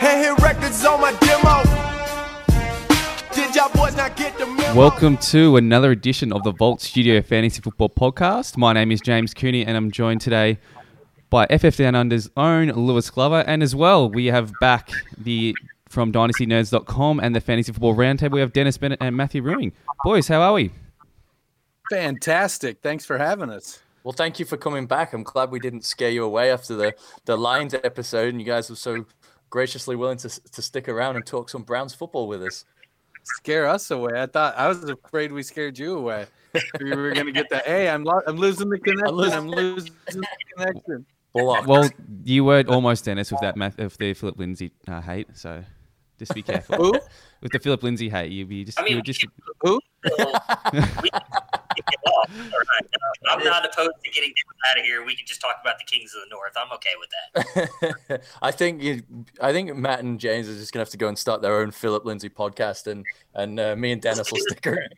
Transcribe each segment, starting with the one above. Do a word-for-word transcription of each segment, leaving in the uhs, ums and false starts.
and hit records on my demo. Did y'all boys not get the memo? Welcome to another edition of the Vault Studio Fantasy Football Podcast. My name is James Cooney, and I'm joined today by F F Down Under's own Lewis Glover, and as well we have back the from Dynasty Nerds dot com and the Fantasy Football Roundtable. We have Dennis Bennett and Matt Bruening. Boys, how are we? Fantastic. Thanks for having us. Well, thank you for coming back. I'm glad we didn't scare you away after the, the Lions episode, and you guys were so graciously willing to to stick around and talk some Browns football with us. Scare us away? I thought I was afraid we scared you away. We were going to get that. Hey, I'm lo- I'm losing the connection. I'm losing, I'm losing the connection. Blocked. Well, you were almost Dennis with that math of the Phillip Lindsay uh, hate, so just be careful. Who? With the Phillip Lindsay hate, you be just I mean, you were just who? I'm not opposed to getting out of here. We can just talk about the Kings of the North. I'm okay with that. I think you, I think Matt and James are just gonna have to go and start their own Phillip Lindsay podcast, and and uh, me and Dennis will stick around.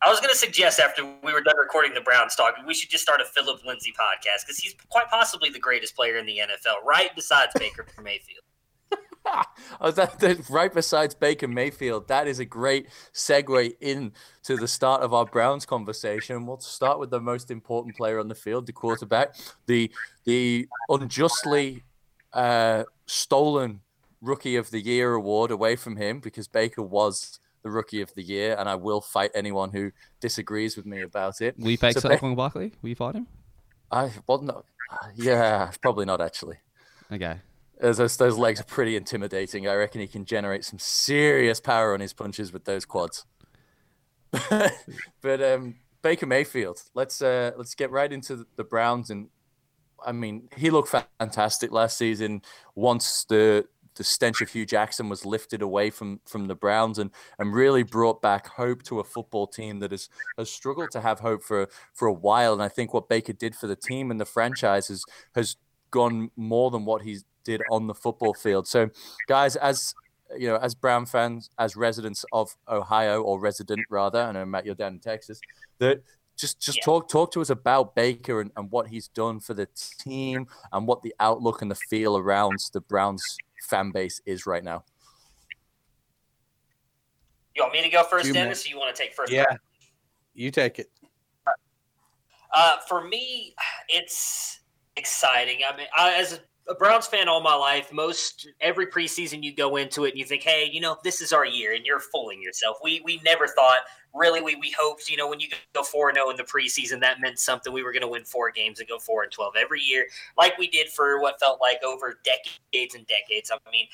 I was going to suggest after we were done recording the Browns talk, we should just start a Phillip Lindsay podcast, because he's quite possibly the greatest player in the N F L, right besides Baker Mayfield. Oh, that, that, right besides Baker Mayfield. That is a great segue in to the start of our Browns conversation. We'll start with the most important player on the field, the quarterback, the the unjustly uh, stolen Rookie of the Year award away from him, because Baker was the Rookie of the Year, and I will fight anyone who disagrees with me about it. Will you fight so Saquon Barkley? Will you fight him? I well, no, yeah, probably not actually. Okay, those those legs are pretty intimidating. I reckon he can generate some serious power on his punches with those quads. But um, Baker Mayfield, let's uh, let's get right into the, the Browns, and I mean, he looked fantastic last season. Once the The stench of Hugh Jackson was lifted away from, from the Browns, and and really brought back hope to a football team that has, has struggled to have hope for for a while. And I think what Baker did for the team and the franchise has, has gone more than what he did on the football field. So, guys, as you know, as Brown fans, as residents of Ohio, or resident rather, I know, Matt, you're down in Texas, that Just just yeah. talk talk to us about Baker and, and what he's done for the team, and what the outlook and the feel around the Browns fan base is right now. You want me to go first, Dennis, or you want to take first? Yeah, break? You take it. Uh, for me, it's exciting. I mean, I, as a Browns fan all my life, most every preseason you go into it and you think, hey, you know, this is our year, and you're fooling yourself. We we never thought – Really, we we hoped, you know, when you go four and oh in the preseason, that meant something. We were going to win four games and go four and twelve every year, like we did for what felt like over decades and decades. I mean,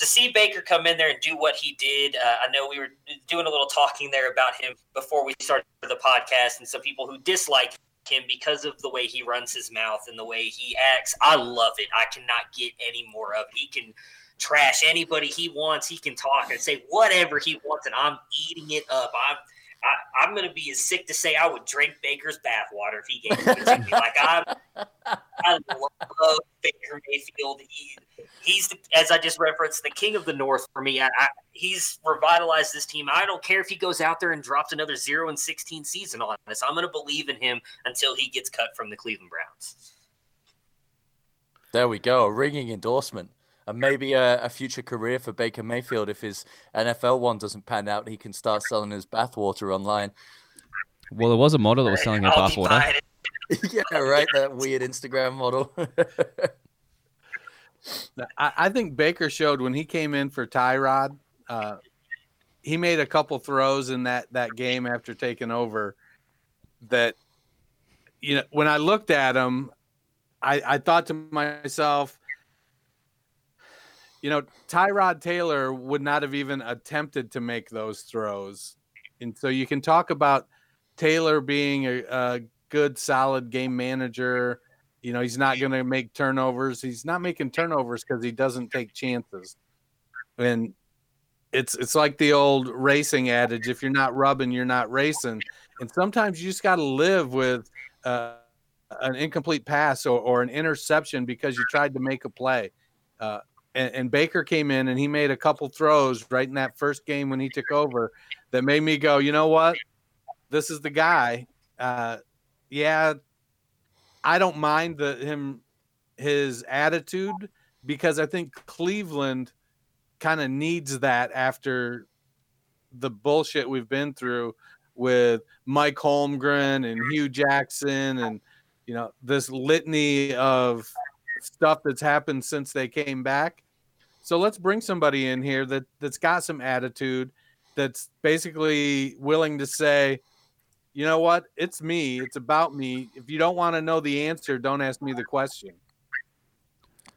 to see Baker come in there and do what he did, uh, I know we were doing a little talking there about him before we started the podcast, and some people who dislike him because of the way he runs his mouth and the way he acts. I love it. I cannot get any more of it. He can trash anybody he wants. He can talk and say whatever he wants, and I'm eating it up. I'm I, I'm gonna be as sick to say I would drink Baker's bathwater if he gave it to me. Like I, I love Baker Mayfield. He, he's the, as I just referenced, the king of the North for me. I, I, he's revitalized this team. I don't care if he goes out there and drops another zero and sixteen season on us. I'm gonna believe in him until he gets cut from the Cleveland Browns. There we go, a ringing endorsement. And maybe a, a future career for Baker Mayfield, if his N F L one doesn't pan out, he can start selling his bathwater online. Well, there was a model that was selling her bathwater. Yeah, right, that weird Instagram model. I, I think Baker showed when he came in for Tyrod, uh, he made a couple throws in that, that game after taking over that, you know, when I looked at him, I, I thought to myself, you know, Tyrod Taylor would not have even attempted to make those throws. And so you can talk about Taylor being a, a good, solid game manager. You know, he's not going to make turnovers. He's not making turnovers because he doesn't take chances. And it's it's like the old racing adage, if you're not rubbing, you're not racing. And sometimes you just got to live with uh, an incomplete pass or, or an interception because you tried to make a play. Uh And Baker came in and he made a couple throws right in that first game when he took over that made me go, you know what? This is the guy. Uh, yeah, I don't mind the him his attitude, because I think Cleveland kind of needs that after the bullshit we've been through with Mike Holmgren and Hugh Jackson and, you know, this litany of stuff that's happened since they came back. So let's bring somebody in here that, that's got some attitude, that's basically willing to say, you know what, it's me, it's about me. If you don't want to know the answer, don't ask me the question.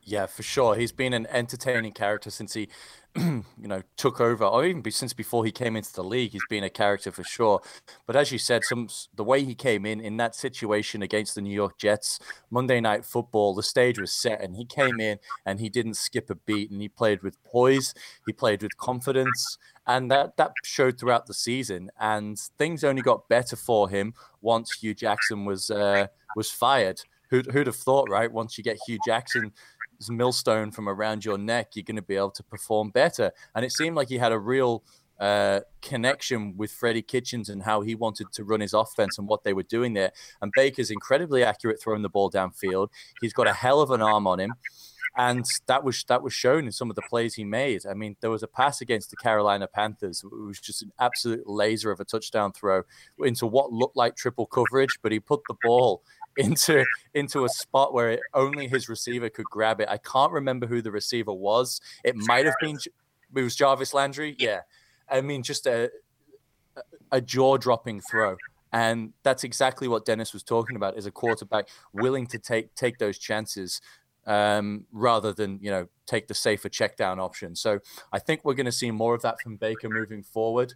Yeah, for sure. He's been an entertaining character since he, you know, took over, or even since before he came into the league. He's been a character for sure. But as you said, some the way he came in in that situation against the New York Jets, Monday Night Football, the stage was set, and he came in and he didn't skip a beat, and he played with poise, he played with confidence, and that that showed throughout the season. And things only got better for him once Hugh Jackson was uh, was fired. Who'd, who'd have thought, right? Once you get Hugh Jackson, millstone from around your neck, you're going to be able to perform better. And it seemed like he had a real uh, connection with Freddie Kitchens and how he wanted to run his offense and what they were doing there. And Baker's incredibly accurate throwing the ball downfield. He's got a hell of an arm on him. And that was that was shown in some of the plays he made. I mean, there was a pass against the Carolina Panthers. It was just an absolute laser of a touchdown throw into what looked like triple coverage, but he put the ball into into a spot where it, only his receiver could grab it. I can't remember who the receiver was. It might have been it was Jarvis Landry. Yeah. I mean, just a a jaw-dropping throw. And that's exactly what Dennis was talking about, is a quarterback willing to take take those chances. Um, rather than, you know, take the safer check down option. So I think we're going to see more of that from Baker moving forward.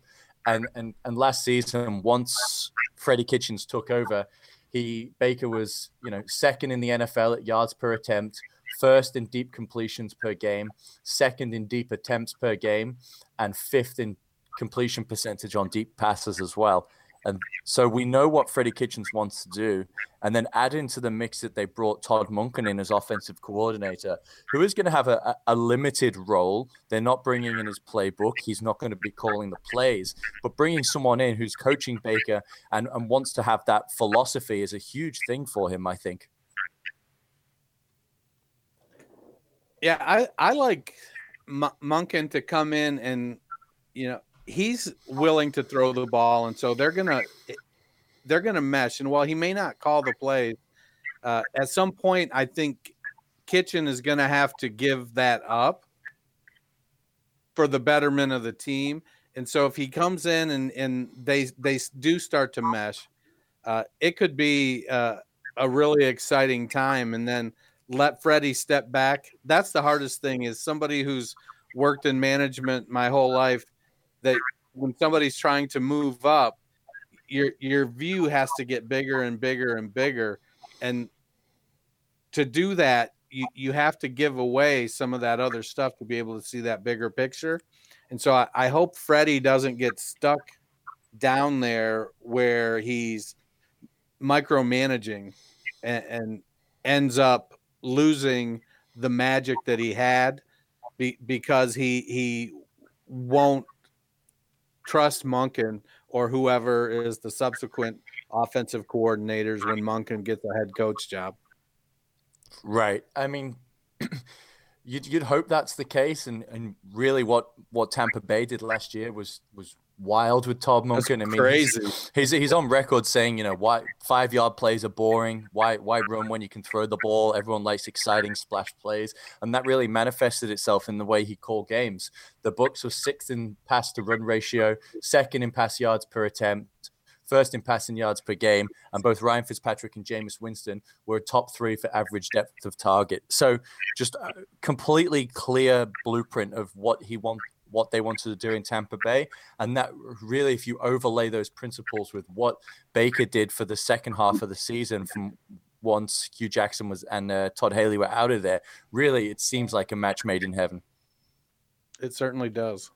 And and and last season, once Freddie Kitchens took over, he Baker was, you know, second in the N F L at yards per attempt, first in deep completions per game, second in deep attempts per game, and fifth in completion percentage on deep passes as well. And so we know what Freddie Kitchens wants to do. And then add into the mix that they brought Todd Monken in as offensive coordinator, who is going to have a, a limited role. They're not bringing in his playbook. He's not going to be calling the plays. But bringing someone in who's coaching Baker and, and wants to have that philosophy is a huge thing for him, I think. Yeah, I, I like M- Monken to come in and, you know, he's willing to throw the ball, and so they're gonna they're gonna mesh. And while he may not call the plays, uh, at some point, I think Kitchen is gonna have to give that up for the betterment of the team. And so, if he comes in and and they they do start to mesh, uh, it could be uh, a really exciting time. And then let Freddie step back. That's the hardest thing, is somebody who's worked in management my whole life, that when somebody's trying to move up, your your view has to get bigger and bigger and bigger. And to do that, you, you have to give away some of that other stuff to be able to see that bigger picture. And so I, I hope Freddie doesn't get stuck down there where he's micromanaging and, and ends up losing the magic that he had be, because he he won't trust Monken or whoever is the subsequent offensive coordinators when Monken gets a head coach job. Right. I mean, you'd, you'd hope that's the case. And, and really what, what Tampa Bay did last year was, was wild with Todd Monken. That's I mean, crazy. He's, he's, he's on record saying, you know, why five yard plays are boring. Why, why run when you can throw the ball? Everyone likes exciting splash plays. And that really manifested itself in the way he called games. The Bucs were sixth in pass to run ratio, second in pass yards per attempt, first in passing yards per game. And both Ryan Fitzpatrick and Jameis Winston were top three for average depth of target. So just a completely clear blueprint of what he wants, what they wanted to do in Tampa Bay. And that really, if you overlay those principles with what Baker did for the second half of the season from once Hugh Jackson was and uh, Todd Haley were out of there, really it seems like a match made in heaven. It certainly does.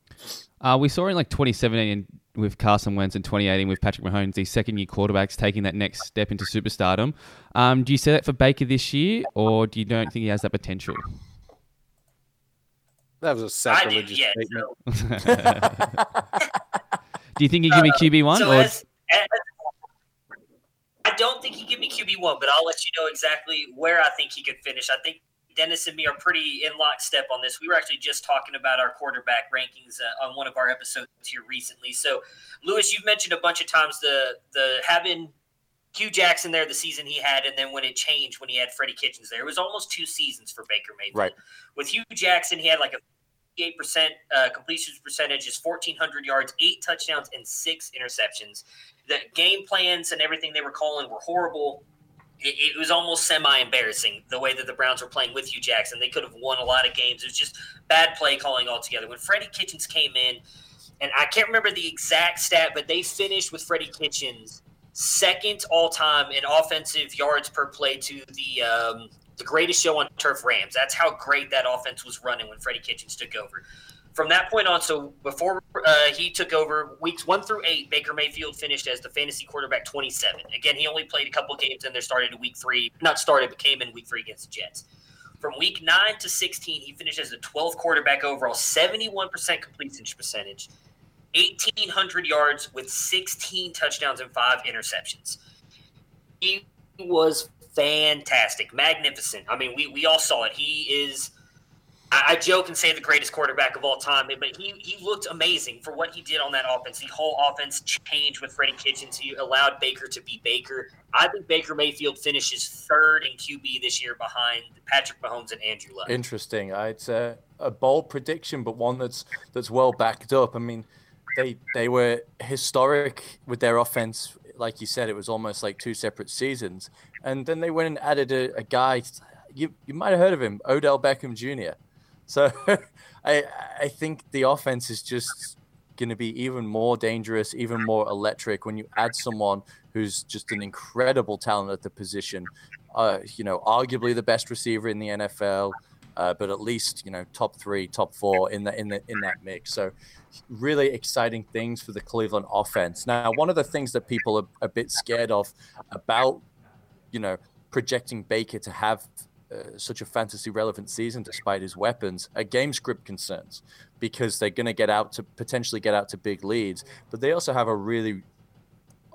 Uh, we saw in like twenty seventeen with Carson Wentz and twenty eighteen with Patrick Mahomes, these second-year quarterbacks taking that next step into superstardom. Um, do you say that for Baker this year, or do you don't think he has that potential? That was a sacrilegious did, yeah, statement. So. Do you think he can be Q B one? So or? As, as, I don't think he can be Q B one, but I'll let you know exactly where I think he could finish. I think Dennis and me are pretty in lockstep on this. We were actually just talking about our quarterback rankings uh, on one of our episodes here recently. So, Lewis, you've mentioned a bunch of times the the having Hugh Jackson there the season he had, and then when it changed when he had Freddie Kitchens there. It was almost two seasons for Baker Mayfield. Right. With Hugh Jackson, he had like a eight percent uh, completion percentage is fourteen hundred yards, eight touchdowns, and six interceptions. The game plans and everything they were calling were horrible. It, it was almost semi-embarrassing the way that the Browns were playing with Hugh Jackson. They could have won a lot of games. It was just bad play calling altogether. When Freddie Kitchens came in, and I can't remember the exact stat, but they finished with Freddie Kitchens second all-time in offensive yards per play to the um, – the greatest show on turf Rams. That's how great that offense was running when Freddie Kitchens took over. From that point on, so before uh, he took over, weeks one through eight, Baker Mayfield finished as the fantasy quarterback twenty-seven. Again, he only played a couple games in there, started in week three. Not started, but came in week three against the Jets. From week nine to sixteen, he finished as the twelfth quarterback overall, seventy-one percent completion percentage, eighteen hundred yards with sixteen touchdowns and five interceptions. He was fantastic, magnificent. I mean, we, we all saw it. He is, I, I joke and say the greatest quarterback of all time, but he, he looked amazing for what he did on that offense. The whole offense changed with Freddie Kitchens. He allowed Baker to be Baker. I think Baker Mayfield finishes third in Q B this year behind Patrick Mahomes and Andrew Luck. Interesting. It's a, a bold prediction, but one that's that's well backed up. I mean, they they were historic with their offense. Like you said, it was almost like two separate seasons. And then they went and added a, a guy, you you might have heard of him, Odell Beckham Junior So I I think the offense is just going to be even more dangerous, even more electric when you add someone who's just an incredible talent at the position. Uh, you know, arguably the best receiver in the N F L, uh, but at least, you know, top three, top four in the in the in that mix. So really exciting things for the Cleveland offense. Now, one of the things that people are a bit scared of about, you know, projecting Baker to have uh, such a fantasy relevant season despite his weapons are game script concerns, because they're going to get out to potentially get out to big leads. But they also have a really,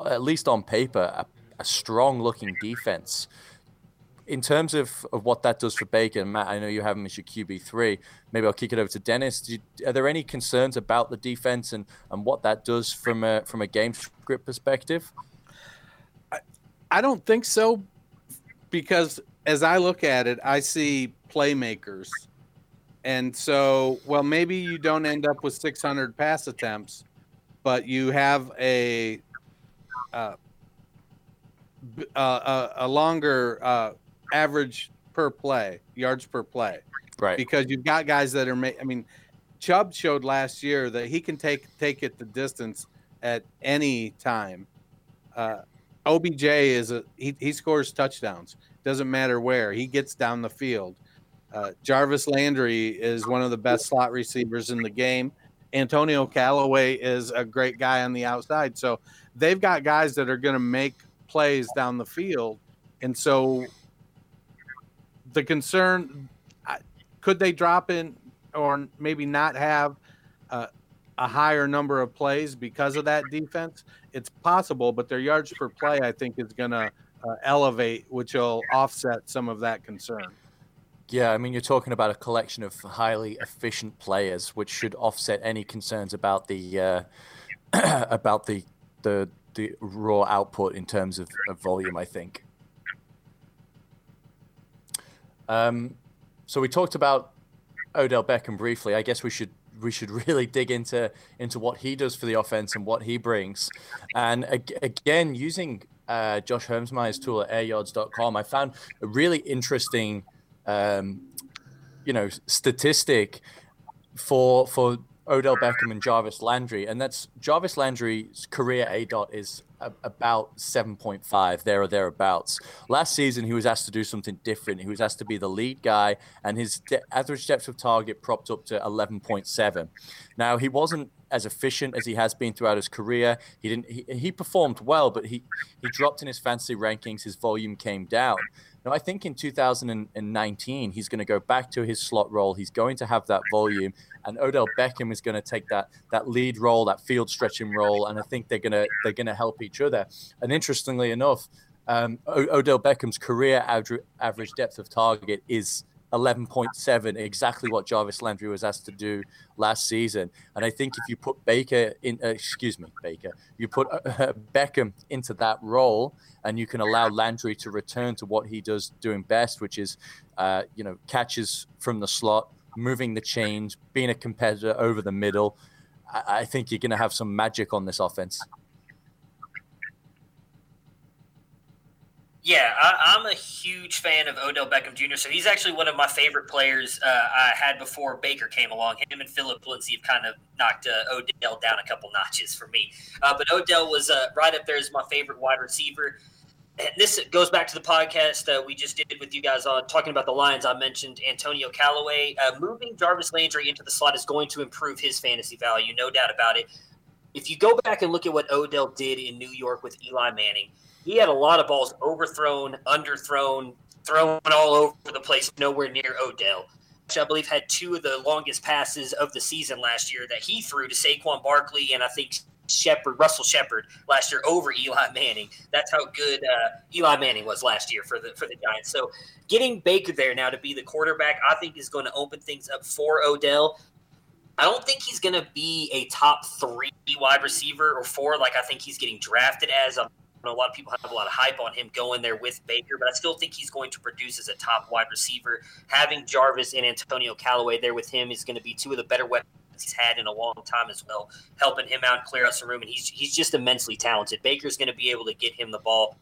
at least on paper, a, a strong looking defense. In terms of, of what that does for Baker, Matt, I know you have him as your Q B three. Maybe I'll kick it over to Dennis. Do you, are there any concerns about the defense and, and what that does from a, from a game script perspective? I don't think so, because as I look at it, I see playmakers. And so, well, maybe you don't end up with six hundred pass attempts, but you have a uh, a, a longer uh, average per play, yards per play. Right. Because you've got guys that are ma- – I mean, Chubb showed last year that he can take, take it the distance at any time. Uh O B J is a he, he scores touchdowns. Doesn't matter where he gets down the field. Uh, Jarvis Landry is one of the best slot receivers in the game. Antonio Callaway is a great guy on the outside. So they've got guys that are going to make plays down the field. And so the concern, could they drop in or maybe not have uh, a higher number of plays because of that defense? It's possible, but their yards per play, I think, is going to uh, elevate, which will offset some of that concern. Yeah, I mean, you're talking about a collection of highly efficient players, which should offset any concerns about the uh, about the, the the raw output in terms of, of volume, I think. Um, so we talked about Odell Beckham briefly. I guess we should we should really dig into into what he does for the offense and what he brings. And ag- again, using uh, Josh Hermsmeyer's tool at air yards dot com, I found a really interesting, um, you know, statistic for for Odell Beckham and Jarvis Landry. And that's Jarvis Landry's career A DOT is a- about seven point five, there or thereabouts. Last season, he was asked to do something different. He was asked to be the lead guy, and his de- average depth of target propped up to eleven point seven. Now, he wasn't as efficient as he has been throughout his career. He didn't. He, he performed well, but he, he dropped in his fantasy rankings. His volume came down. Now, I think in two thousand nineteen, he's going to go back to his slot role. He's going to have that volume, and Odell Beckham is going to take that that lead role, that field stretching role, and I think they're going to they're going to help each other. And interestingly enough, um, o- Odell Beckham's career average depth of target is eleven point seven, exactly what Jarvis Landry was asked to do last season. And I think if you put Baker in, uh, excuse me, Baker, you put uh, Beckham into that role, and you can allow Landry to return to what he does doing best, which is, uh, you know, catches from the slot, moving the chains, being a competitor over the middle. I, I think you're going to have some magic on this offense. Yeah, I, I'm a huge fan of Odell Beckham Junior, so he's actually one of my favorite players uh, I had before Baker came along. Him and Phillip Lindsay have kind of knocked uh, Odell down a couple notches for me. Uh, but Odell was uh, right up there as my favorite wide receiver. And this goes back to the podcast uh, we just did with you guys on talking about the Lions. I mentioned Antonio Callaway. Uh, moving Jarvis Landry into the slot is going to improve his fantasy value, no doubt about it. If you go back and look at what Odell did in New York with Eli Manning, he had a lot of balls overthrown, underthrown, thrown all over the place, nowhere near Odell, which I believe had two of the longest passes of the season last year that he threw to Saquon Barkley and I think Shepard, Russell Shepard last year over Eli Manning. That's how good uh, Eli Manning was last year for the for the Giants. So getting Baker there now to be the quarterback, I think, is going to open things up for Odell. I don't think he's going to be a top three wide receiver or four like I think he's getting drafted as. I'm I know a lot of people have a lot of hype on him going there with Baker, but I still think he's going to produce as a top wide receiver. Having Jarvis and Antonio Callaway there with him is going to be two of the better weapons he's had in a long time as well, helping him out and clear out some room. And he's he's just immensely talented. Baker's going to be able to get him the ball.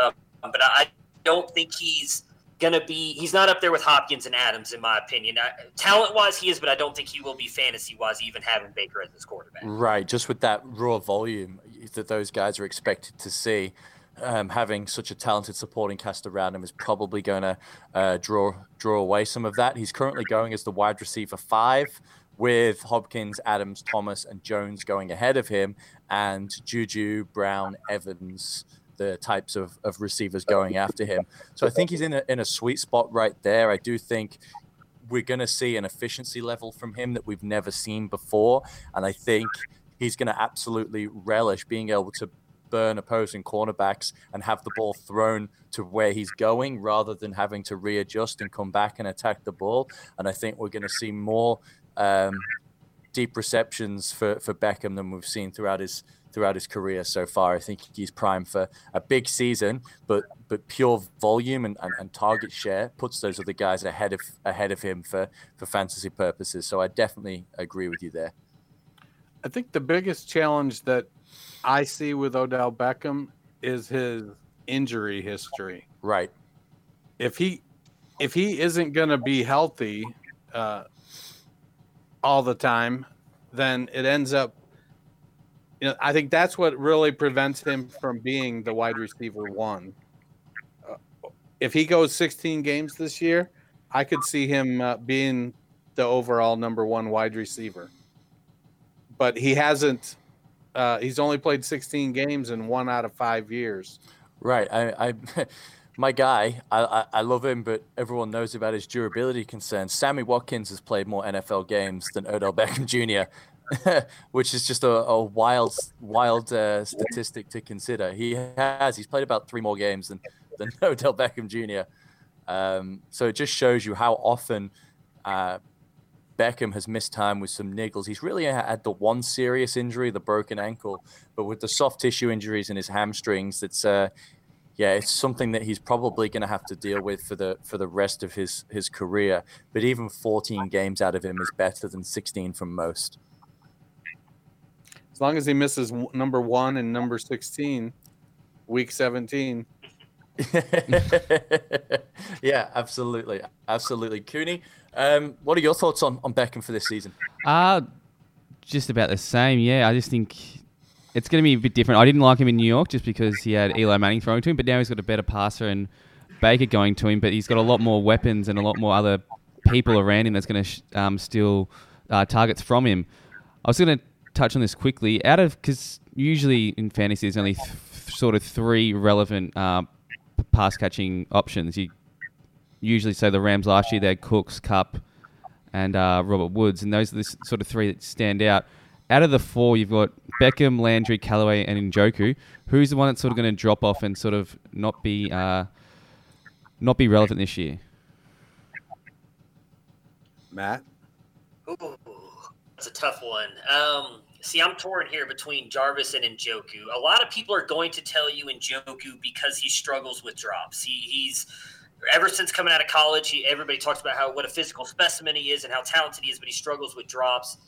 Um, but I don't think he's going to be – he's not up there with Hopkins and Adams, in my opinion. I, talent-wise, he is, but I don't think he will be fantasy-wise even having Baker as his quarterback. Right, just with that raw volume that those guys are expected to see, um, having such a talented supporting cast around him is probably going to uh, draw draw away some of that. He's currently going as the wide receiver five with Hopkins, Adams, Thomas, and Jones going ahead of him, and Juju, Brown, Evans, the types of, of receivers going after him. So I think he's in a, in a sweet spot right there. I do think we're going to see an efficiency level from him that we've never seen before, and I think he's going to absolutely relish being able to burn opposing cornerbacks and have the ball thrown to where he's going rather than having to readjust and come back and attack the ball. And I think we're going to see more um, deep receptions for, for Beckham than we've seen throughout his throughout his career so far. I think he's primed for a big season, but but pure volume and, and, and target share puts those other guys ahead of ahead of him for, for fantasy purposes. So I definitely agree with you there. I think the biggest challenge that I see with Odell Beckham is his injury history. Right. If he if he isn't going to be healthy uh, all the time, then it ends up, you know, I think that's what really prevents him from being the wide receiver one. Uh, if he goes sixteen games this year, I could see him uh, being the overall number one wide receiver. But he hasn't uh, – he's only played sixteen games in one out of five years. Right. I, I my guy, I, I, I love him, but everyone knows about his durability concerns. Sammy Watkins has played more N F L games than Odell Beckham Junior, which is just a, a wild, wild uh, statistic to consider. He has. He's played about three more games than, than Odell Beckham Junior Um, so it just shows you how often uh, – Beckham has missed time with some niggles. He's really had the one serious injury, the broken ankle, but with the soft tissue injuries in his hamstrings, it's uh, yeah, it's something that he's probably going to have to deal with for the for the rest of his his career. But even fourteen games out of him is better than sixteen from most. As long as he misses number one and number sixteen, week seventeen. Yeah, absolutely, absolutely. Cooney, um, what are your thoughts on, on Beckham for this season? Uh, just about the same, yeah. I just think it's going to be a bit different. I didn't like him in New York just because he had Eli Manning throwing to him, but now he's got a better passer and Baker going to him, but he's got a lot more weapons and a lot more other people around him that's going to sh- um, steal uh, targets from him. I was going to touch on this quickly, out of because usually in fantasy there's only th- sort of three relevant uh, pass catching options. You usually say the Rams last year, they had Cooks, Kupp, and uh, Robert Woods, and those are the sort of three that stand out. Out of the four, you've got Beckham, Landry, Callaway, and Njoku. Who's the one that's sort of going to drop off and sort of not be uh, not be relevant this year? Matt? Ooh, that's a tough one. Um, see, I'm torn here between Jarvis and Njoku. A lot of people are going to tell you Njoku because he struggles with drops. He, he's ever since coming out of college, he, everybody talks about how what a physical specimen he is and how talented he is, but he struggles with drops.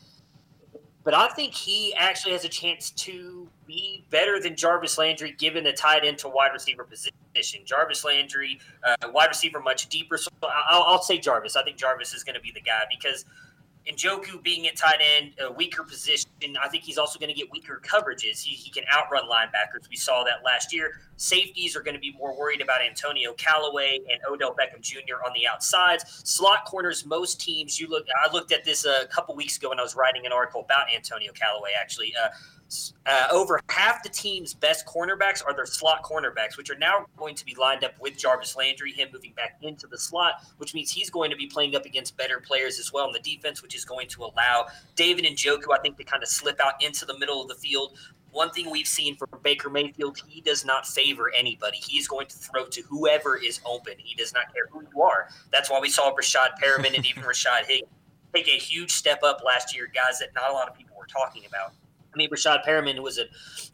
But I think he actually has a chance to be better than Jarvis Landry given the tight end to wide receiver position. Jarvis Landry, uh, wide receiver much deeper. So I'll, I'll say Jarvis. I think Jarvis is going to be the guy because Njoku being at tight end, a weaker position, I think he's also going to get weaker coverages. He, he can outrun linebackers. We saw that last year. Safeties are going to be more worried about Antonio Callaway and Odell Beckham Junior on the outsides. Slot corners, most teams, you look. I looked at this a couple weeks ago when I was writing an article about Antonio Callaway, actually. Uh, uh, over half the team's best cornerbacks are their slot cornerbacks, which are now going to be lined up with Jarvis Landry, him moving back into the slot, which means he's going to be playing up against better players as well in the defense, which is going to allow David Njoku, I think, to kind of slip out into the middle of the field. One thing we've seen from Baker Mayfield, he does not favor anybody. He's going to throw to whoever is open. He does not care who you are. That's why we saw Rashad Perriman and even Rashad Higgins take a huge step up last year, guys that not a lot of people were talking about. I mean, Rashad Perriman was a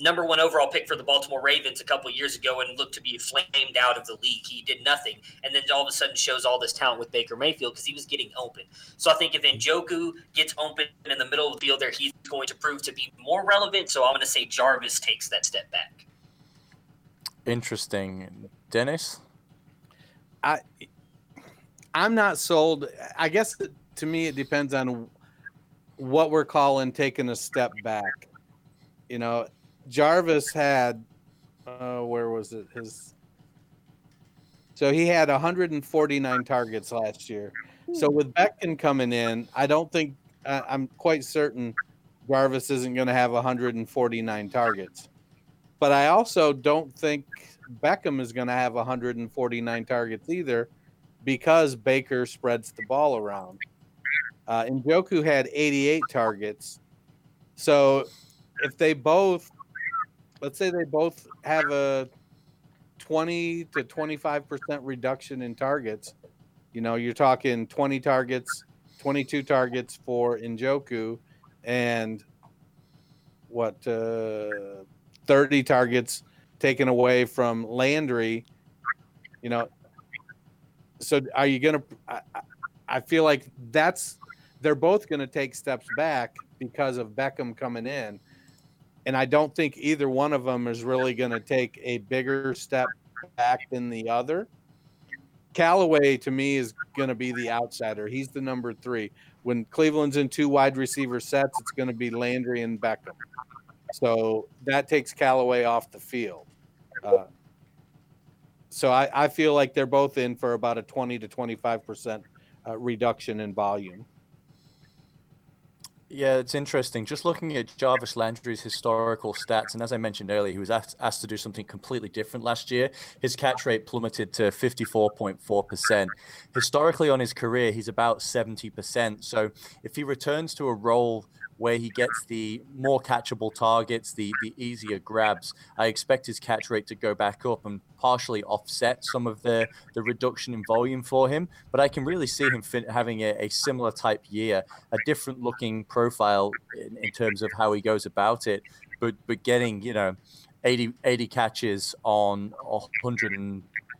number one overall pick for the Baltimore Ravens a couple of years ago and looked to be flamed out of the league. He did nothing, and then all of a sudden shows all this talent with Baker Mayfield because he was getting open. So I think if Njoku gets open in the middle of the field there, he's going to prove to be more relevant. So I'm going to say Jarvis takes that step back. Interesting. Dennis? I, I'm not sold. I guess to me it depends on what we're calling taking a step back. You know, Jarvis had, uh, where was it? His, so he had one hundred forty-nine targets last year. So with Beckham coming in, I don't think, uh, I'm quite certain Jarvis isn't going to have one hundred forty-nine targets. But I also don't think Beckham is going to have one hundred forty-nine targets either because Baker spreads the ball around. Uh, Njoku had eighty-eight targets. So if they both, let's say they both have a twenty to twenty-five percent reduction in targets, you know, you're talking twenty targets, twenty-two targets for Njoku and what, uh, thirty targets taken away from Landry, you know. So are you going to, I, I feel like that's, they're both going to take steps back because of Beckham coming in. And I don't think either one of them is really going to take a bigger step back than the other. Callaway, to me, is going to be the outsider. He's the number three. When Cleveland's in two wide receiver sets, it's going to be Landry and Beckham. So that takes Callaway off the field. Uh, so I, I feel like they're both in for about a twenty to twenty-five percent uh, reduction in volume. Yeah, it's interesting. Just looking at Jarvis Landry's historical stats, and as I mentioned earlier, he was asked, asked to do something completely different last year. His catch rate plummeted to fifty-four point four percent. Historically, on his career, he's about seventy percent. So if he returns to a role where he gets the more catchable targets, the, the easier grabs, I expect his catch rate to go back up and partially offset some of the, the reduction in volume for him. But I can really see him fin- having a, a similar type year, a different looking profile. profile in, in terms of how he goes about it, but but getting, you know, eighty, eighty catches on one hundred,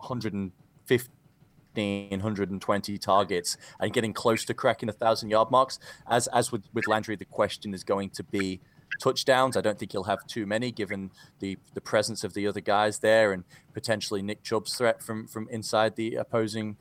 one fifteen, one twenty targets and getting close to cracking a thousand yard marks. As as with, with Landry, the question is going to be touchdowns. I don't think he'll have too many given the, the presence of the other guys there and potentially Nick Chubb's threat from, from inside the opposing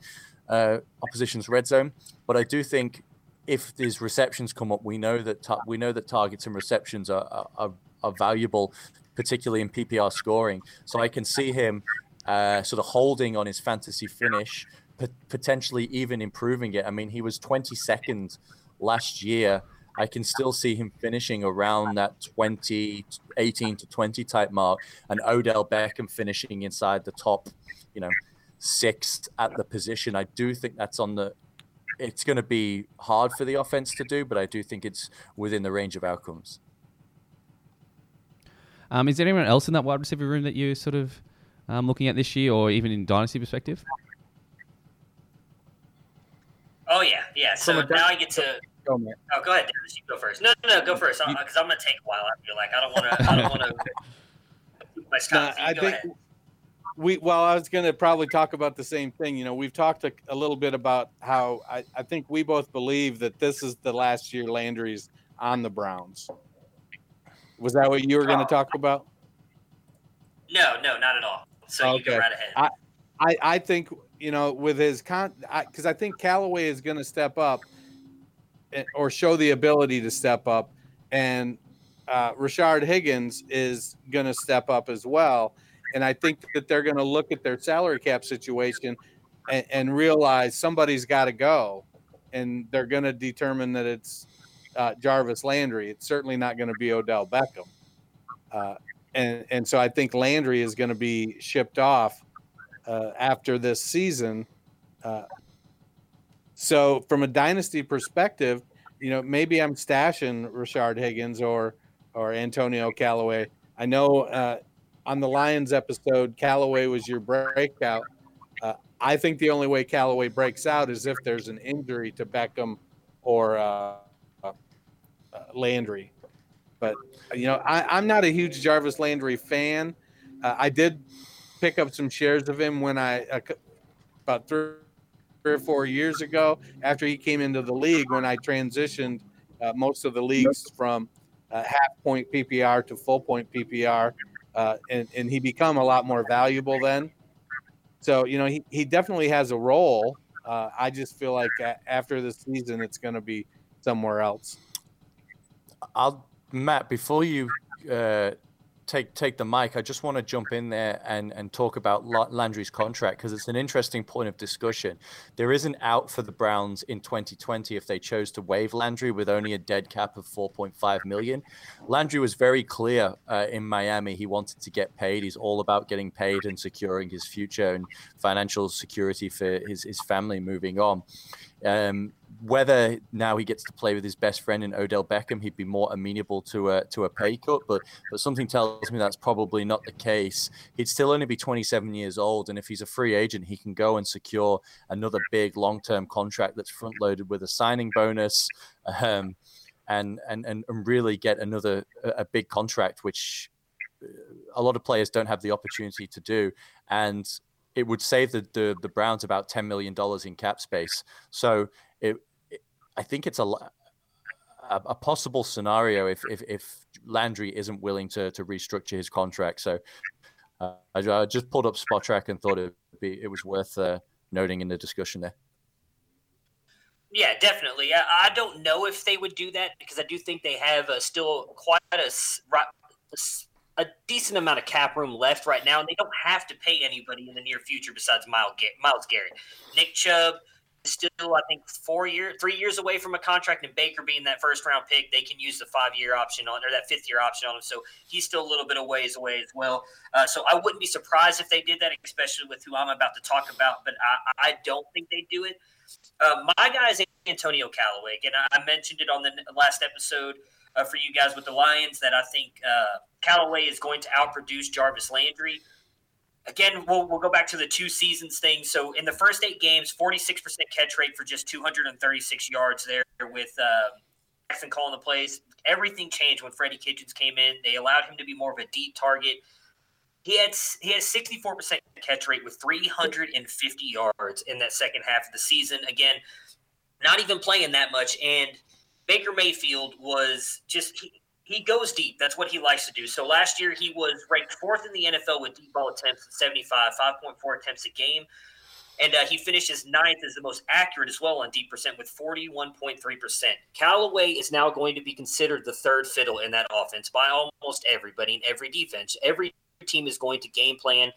uh, opposition's red zone. But I do think if these receptions come up, we know that ta- we know that targets and receptions are, are are valuable, particularly in P P R scoring. So I can see him uh, sort of holding on his fantasy finish, p- potentially even improving it. I mean, he was twenty-second last year. I can still see him finishing around that twenty, eighteen to twenty type mark, and Odell Beckham finishing inside the top, you know, sixth at the position. I do think that's on the. It's going to be hard for the offense to do, but I do think it's within the range of outcomes. Um, is there anyone else in that wide receiver room that you're sort of um, looking at this year or even in dynasty perspective? Oh, yeah, yeah. So now I get to – oh, go ahead, Dennis. You go first. No, no, no, go first because I'm going to take a while after you. Like, I don't want to – I don't want to – nah, I think we – well, I was going to probably talk about the same thing. You know, we've talked a, a little bit about how I, I think we both believe that this is the last year Landry's on the Browns. Was that what you were going to talk about? No, no, not at all. So okay. You go right ahead. I, I, I think – you know, with his con, because I, I think Callaway is going to step up or show the ability to step up, and uh, Rashard Higgins is going to step up as well. And I think that they're going to look at their salary cap situation and, and realize somebody's got to go, and they're going to determine that it's uh, Jarvis Landry. It's certainly not going to be Odell Beckham, uh, and and so I think Landry is going to be shipped off Uh, after this season. Uh, so from a dynasty perspective, you know, maybe I'm stashing Rashard Higgins or or Antonio Callaway. I know uh, on the Lions episode, Callaway was your breakout. Uh, I think the only way Callaway breaks out is if there's an injury to Beckham or uh, uh, Landry. But, you know, I, I'm not a huge Jarvis Landry fan. Uh, I did pick up some shares of him when I uh, about three, three or four years ago after he came into the league when I transitioned uh, most of the leagues from uh, half point P P R to full point P P R, uh, and, and he become a lot more valuable then. So, you know, he, he definitely has a role. Uh, I just feel like a- after this season, it's going to be somewhere else. I'll Matt, before you uh... Take take the mic. I just want to jump in there and, and talk about Landry's contract because it's an interesting point of discussion. There is an out for the Browns in twenty twenty if they chose to waive Landry with only a dead cap of four point five million dollars. Landry was very clear uh, in Miami. He wanted to get paid. He's all about getting paid and securing his future and financial security for his, his family moving on. Um, whether now he gets to play with his best friend in Odell Beckham, he'd be more amenable to a to a pay cut, but but something tells me that's probably not the case. He'd still only be twenty-seven years old, and if he's a free agent, he can go and secure another big long-term contract that's front-loaded with a signing bonus, um, and, and and and really get another a big contract, which a lot of players don't have the opportunity to do, and it would save the, the the Browns about ten million dollars in cap space. So it, it, I think it's a, a a possible scenario if if, if Landry isn't willing to, to restructure his contract. So uh, I, I just pulled up SpotTrack and thought it would be it was worth uh, noting in the discussion there. Yeah, definitely. I, I don't know if they would do that because I do think they have uh, still quite a, a a decent amount of cap room left right now, and they don't have to pay anybody in the near future besides Myles Garrett. Nick Chubb is still, I think, four year, three years away from a contract, and Baker being that first-round pick, they can use the five-year option on or that fifth-year option on him, so he's still a little bit of ways away as well. Uh, so I wouldn't be surprised if they did that, especially with who I'm about to talk about, but I, I don't think they do it. Uh, my guy is Antonio Callaway. Again, I mentioned it on the last episode Uh, for you guys with the Lions that I think uh, Callaway is going to outproduce Jarvis Landry. Again, we'll, we'll go back to the two seasons thing. So in the first eight games, forty-six percent catch rate for just two hundred thirty-six yards there with uh, Jackson calling the plays. Everything changed when Freddie Kitchens came in. They allowed him to be more of a deep target. He had he had sixty-four percent catch rate with three hundred fifty yards in that second half of the season. Again, not even playing that much, and Baker Mayfield was just he, – he goes deep. That's what he likes to do. So last year he was ranked fourth in the N F L with deep ball attempts at seventy-five, five point four attempts a game. And uh, he finished as ninth as the most accurate as well on deep percent with forty-one point three percent. Callaway is now going to be considered the third fiddle in that offense by almost everybody in every defense. Every team is going to game plan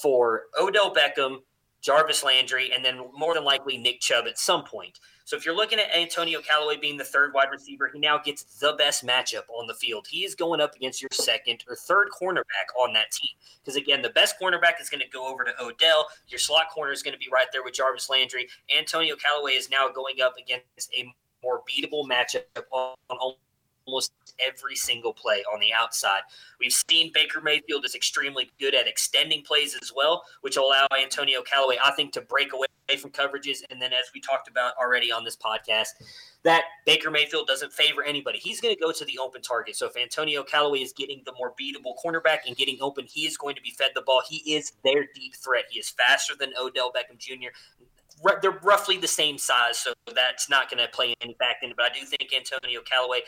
for Odell Beckham, Jarvis Landry, and then more than likely Nick Chubb at some point. So if you're looking at Antonio Callaway being the third wide receiver, he now gets the best matchup on the field. He is going up against your second or third cornerback on that team. Because, again, the best cornerback is going to go over to Odell. Your slot corner is going to be right there with Jarvis Landry. Antonio Callaway is now going up against a more beatable matchup on almost every single play on the outside. We've seen Baker Mayfield is extremely good at extending plays as well, which will allow Antonio Callaway, I think, to break away from coverages. And then as we talked about already on this podcast, that Baker Mayfield doesn't favor anybody. He's going to go to the open target. So if Antonio Callaway is getting the more beatable cornerback and getting open, he is going to be fed the ball. He is their deep threat. He is faster than Odell Beckham Junior They're roughly the same size, so that's not going to play any back end. But I do think Antonio Callaway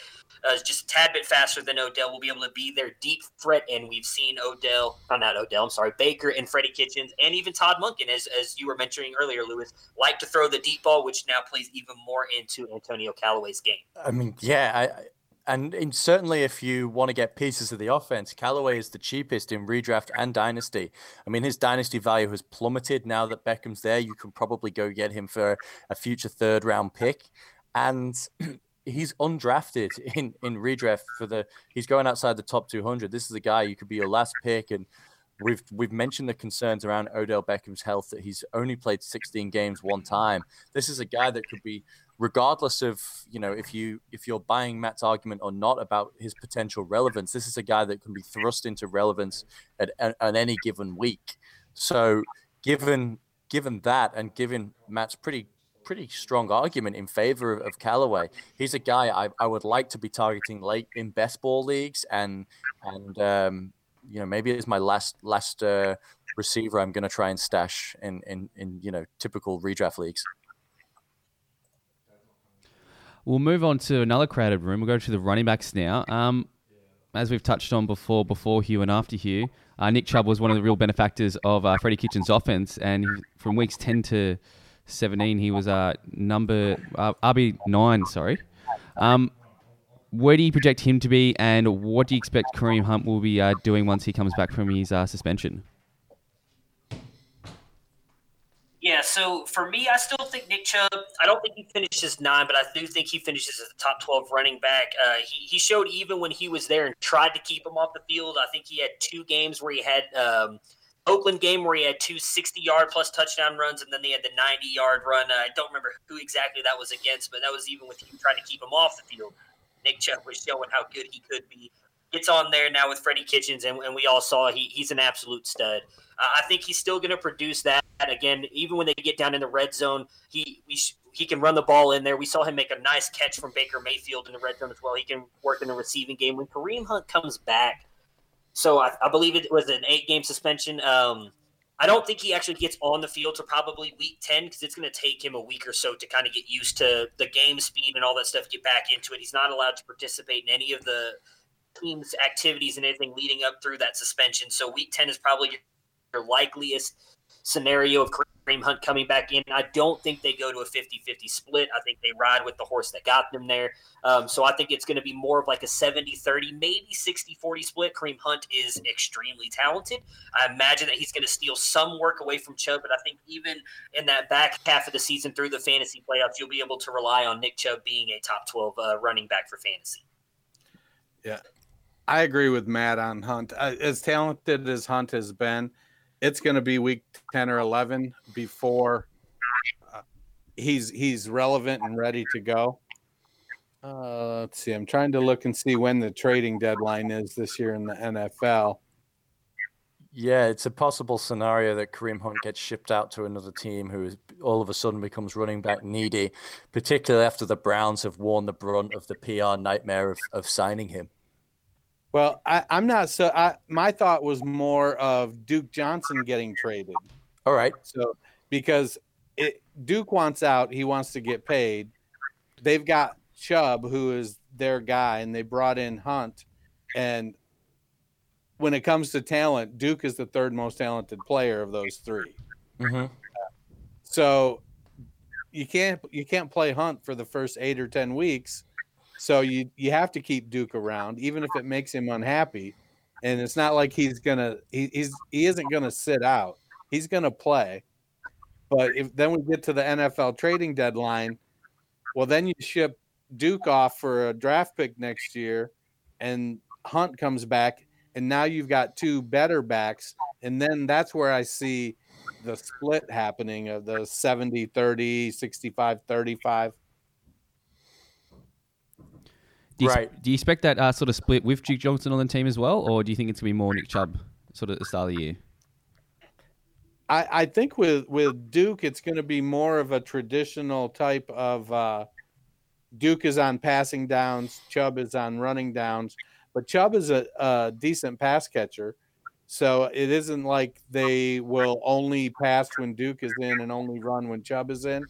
uh, is just a tad bit faster than Odell. Will be able to be their deep threat, and we've seen Odell, oh, not Odell, I'm sorry, Baker and Freddie Kitchens, and even Todd Monken, as as you were mentioning earlier, Lewis, like to throw the deep ball, which now plays even more into Antonio Callaway's game. I mean, yeah, I, I... And in, certainly if you want to get pieces of the offense, Callaway is the cheapest in redraft and dynasty. I mean, his dynasty value has plummeted now that Beckham's there. You can probably go get him for a future third round pick. And he's undrafted in, in redraft for the, he's going outside the top two hundred. This is a guy you could be your last pick. And we've, we've mentioned the concerns around Odell Beckham's health, that he's only played sixteen games one time. This is a guy that could be, regardless of, you know, if you if you're buying Matt's argument or not about his potential relevance, this is a guy that can be thrust into relevance at, at, at any given week. So given given that, and given Matt's pretty pretty strong argument in favor of, of Callaway, he's a guy I, I would like to be targeting late in best ball leagues, and and um, you know, maybe it's my last last uh, receiver I'm going to try and stash in, in in you know typical redraft leagues. We'll move on to another crowded room. We'll go to the running backs now. Um, as we've touched on before, before Hugh and after Hugh, uh, Nick Chubb was one of the real benefactors of uh, Freddie Kitchens' offense. And from weeks ten to seventeen, he was uh, number uh, R B nine, sorry. Um, where do you project him to be, and what do you expect Kareem Hunt will be uh, doing once he comes back from his uh, suspension? Yeah, so for me, I still think Nick Chubb, I don't think he finishes nine, but I do think he finishes as a top twelve running back. Uh, he, he showed even when he was there and tried to keep him off the field. I think he had two games where he had um, – Oakland game where he had two sixty-yard plus touchdown runs, and then they had the ninety-yard run. Uh, I don't remember who exactly that was against, but that was even with him trying to keep him off the field. Nick Chubb was showing how good he could be. Gets on there now with Freddie Kitchens, and, and we all saw he, he's an absolute stud. Uh, I think he's still going to produce that. Again, even when they get down in the red zone, he we sh- he can run the ball in there. We saw him make a nice catch from Baker Mayfield in the red zone as well. He can work in the receiving game. When Kareem Hunt comes back, so I, I believe it was an eight-game suspension. Um, I don't think he actually gets on the field till probably week ten, because it's going to take him a week or so to kind of get used to the game speed and all that stuff, get back into it. He's not allowed to participate in any of the team's activities and anything leading up through that suspension. So week ten is probably your likeliest scenario of Kareem Hunt coming back in. I don't think they go to a fifty-fifty split. I think they ride with the horse that got them there. Um, so I think it's going to be more of like a seventy-thirty, maybe sixty-forty split. Kareem Hunt is extremely talented. I imagine that he's going to steal some work away from Chubb, but I think even in that back half of the season through the fantasy playoffs, you'll be able to rely on Nick Chubb being a top twelve uh, running back for fantasy. Yeah, I agree with Matt on Hunt. As talented as Hunt has been, it's going to be week ten or eleven before uh, he's he's relevant and ready to go. Uh, let's see. I'm trying to look and see when the trading deadline is this year in the N F L. Yeah, it's a possible scenario that Kareem Hunt gets shipped out to another team who is, all of a sudden becomes running back needy, particularly after the Browns have worn the brunt of the P R nightmare of, of signing him. Well, I, I'm not so. I, my thought was more of Duke Johnson getting traded. All right. So because it, Duke wants out, he wants to get paid. They've got Chubb, who is their guy, and they brought in Hunt. And when it comes to talent, Duke is the third most talented player of those three. Mm-hmm. So you can't you can't play Hunt for the first eight or ten weeks. So you, you have to keep Duke around, even if it makes him unhappy. And it's not like he's gonna he, he's he isn't gonna sit out. He's gonna play. But if then we get to the N F L trading deadline, well then you ship Duke off for a draft pick next year, and Hunt comes back, and now you've got two better backs, and then that's where I see the split happening of the seventy thirty, sixty-five thirty-five. Do you, right. do you expect that uh, sort of split with Duke Johnson on the team as well, or do you think it's going to be more Nick Chubb sort of at the start of the year? I, I think with, with Duke, it's going to be more of a traditional type of uh, Duke is on passing downs, Chubb is on running downs, but Chubb is a, a decent pass catcher. So it isn't like they will only pass when Duke is in and only run when Chubb is in.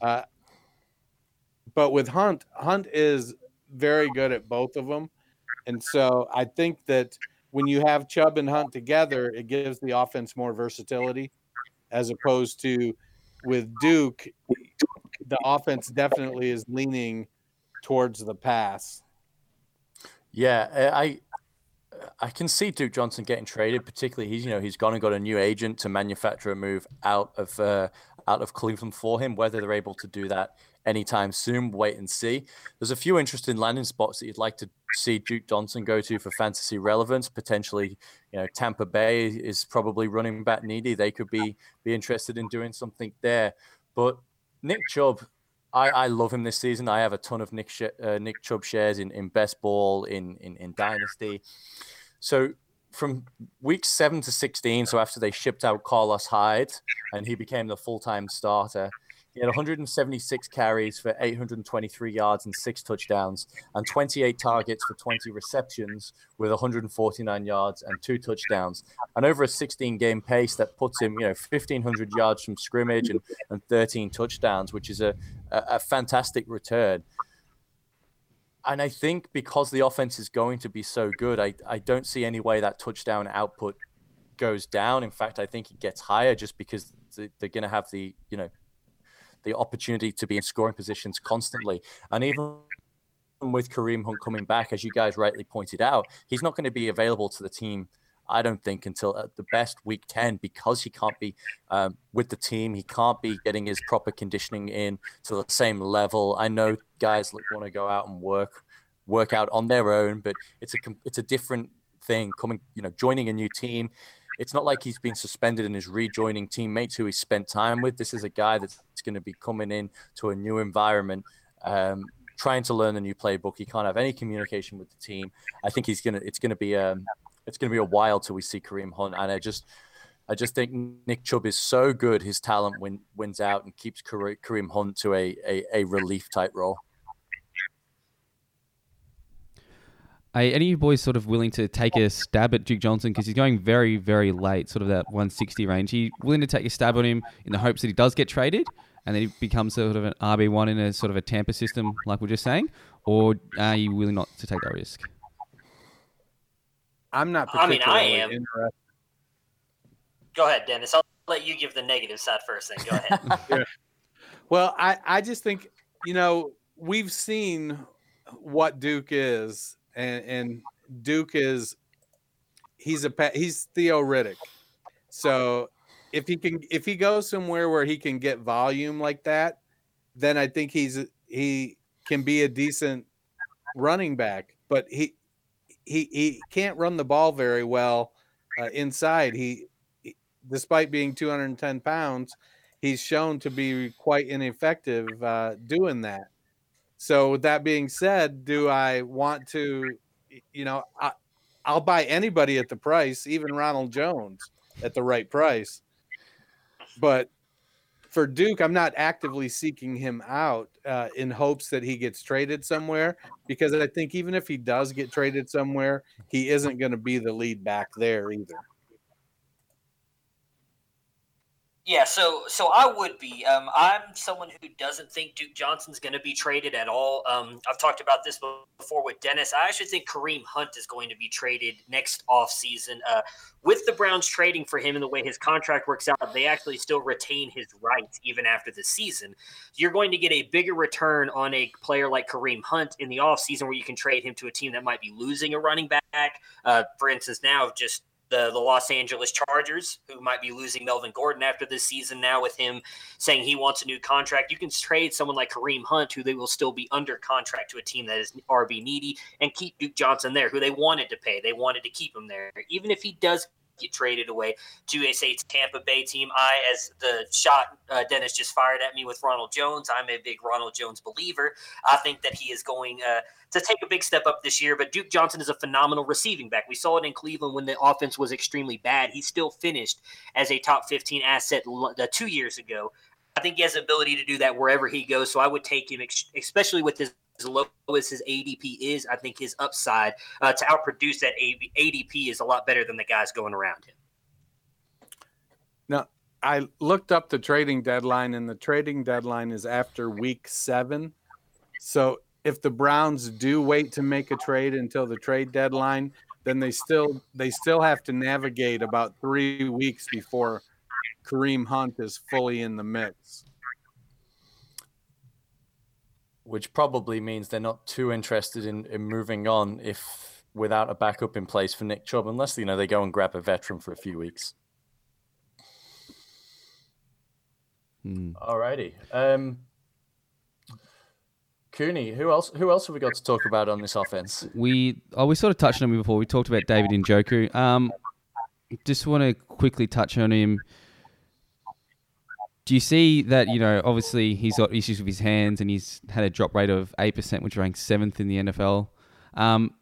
Uh, but with Hunt, Hunt is very good at both of them. And so I think that when you have Chubb and Hunt together, it gives the offense more versatility as opposed to with Duke, the offense definitely is leaning towards the pass. Yeah, I I can see Duke Johnson getting traded, particularly he's, you know, he's gone and got a new agent to manufacture a move out of uh, out of Cleveland for him. Whether they're able to do that anytime soon, wait and see. There's a few interesting landing spots that you'd like to see Duke Johnson go to for fantasy relevance. Potentially, you know, Tampa Bay is probably running back needy. They could be be interested in doing something there. But Nick Chubb, I, I love him this season. I have a ton of Nick uh, Nick Chubb shares in, in Best Ball, in, in, in Dynasty. So from week seven to sixteen, so after they shipped out Carlos Hyde and he became the full-time starter, he had one hundred seventy-six carries for eight hundred twenty-three yards and six touchdowns and twenty-eight targets for twenty receptions with one hundred forty-nine yards and two touchdowns. And over a sixteen-game pace, that puts him, you know, fifteen hundred yards from scrimmage and, and thirteen touchdowns, which is a, a, a fantastic return. And I think because the offense is going to be so good, I, I don't see any way that touchdown output goes down. In fact, I think it gets higher just because they're going to have the, you know, the opportunity to be in scoring positions constantly. And even with Kareem Hunt coming back, as you guys rightly pointed out, he's not going to be available to the team, I don't think, until at the best week ten, because he can't be um, with the team. He can't be getting his proper conditioning in to the same level. I know guys want to go out and work work out on their own, but it's a it's a different thing coming, you know, joining a new team. It's not like he's been suspended and is rejoining teammates who he spent time with. This is a guy that's going to be coming in to a new environment, um, trying to learn a new playbook. He can't have any communication with the team. I think he's gonna. It's gonna be um, It's gonna be a while till we see Kareem Hunt. And I just, I just think Nick Chubb is so good. His talent win, wins out and keeps Kareem Hunt to a a, a relief type role. Are any of you boys sort of willing to take a stab at Duke Johnson? Because he's going very, very late, sort of that one sixty range. Are you willing to take a stab on him in the hopes that he does get traded and then he becomes sort of an R B one in a sort of a Tampa system, like we we're just saying? Or are you willing not to take that risk? I'm not particularly I mean, I am. Interested. Go ahead, Dennis. I'll let you give the negative side first, then go ahead. Yeah. Well, I, I just think, you know, we've seen what Duke is. And, and Duke is, he's a he's theoretic. So if he can, if he goes somewhere where he can get volume like that, then I think he's he can be a decent running back. But he he he can't run the ball very well uh, inside. He, he, despite being two hundred ten pounds, he's shown to be quite ineffective uh, doing that. So with that being said, do I want to, you know, I, I'll buy anybody at the price, even Ronald Jones at the right price. But for Duke, I'm not actively seeking him out uh, in hopes that he gets traded somewhere, because I think even if he does get traded somewhere, he isn't going to be the lead back there either. Yeah, so so I would be. Um, I'm someone who doesn't think Duke Johnson's going to be traded at all. Um, I've talked about this before with Dennis. I actually think Kareem Hunt is going to be traded next offseason. Uh, with the Browns trading for him and the way his contract works out, they actually still retain his rights even after the season. You're going to get a bigger return on a player like Kareem Hunt in the offseason, where you can trade him to a team that might be losing a running back. Uh, for instance, now just – The, the Los Angeles Chargers, who might be losing Melvin Gordon after this season now, with him saying he wants a new contract. You can trade someone like Kareem Hunt, who they will still be under contract to a team that is R B needy, and keep Duke Johnson there, who they wanted to pay. They wanted to keep him there. Even if he does get traded away to a, say, Tampa Bay team. I, as the shot uh, Dennis just fired at me with Ronald Jones, I'm a big Ronald Jones believer. I think that he is going uh, to take a big step up this year, but Duke Johnson is a phenomenal receiving back. We saw it in Cleveland when the offense was extremely bad. He still finished as a top fifteen asset two years ago. I think he has the ability to do that wherever he goes, so I would take him, especially with his as low as his A D P is. I think his upside uh, to outproduce that A D P is a lot better than the guys going around him. Now, I looked up the trading deadline, and the trading deadline is after week seven. So if the Browns do wait to make a trade until the trade deadline, then they still they still have to navigate about three weeks before Kareem Hunt is fully in the mix. Which probably means they're not too interested in, in moving on if without a backup in place for Nick Chubb, unless, you know, they go and grab a veteran for a few weeks. Mm. All righty. Um, Cooney, who else Who else have we got to talk about on this offense? We oh, we sort of touched on him before. We talked about David Njoku. Um, just want to quickly touch on him. Do you see that, you know, obviously he's got issues with his hands and he's had a drop rate of eight percent, which ranks seventh in the N F L. Um,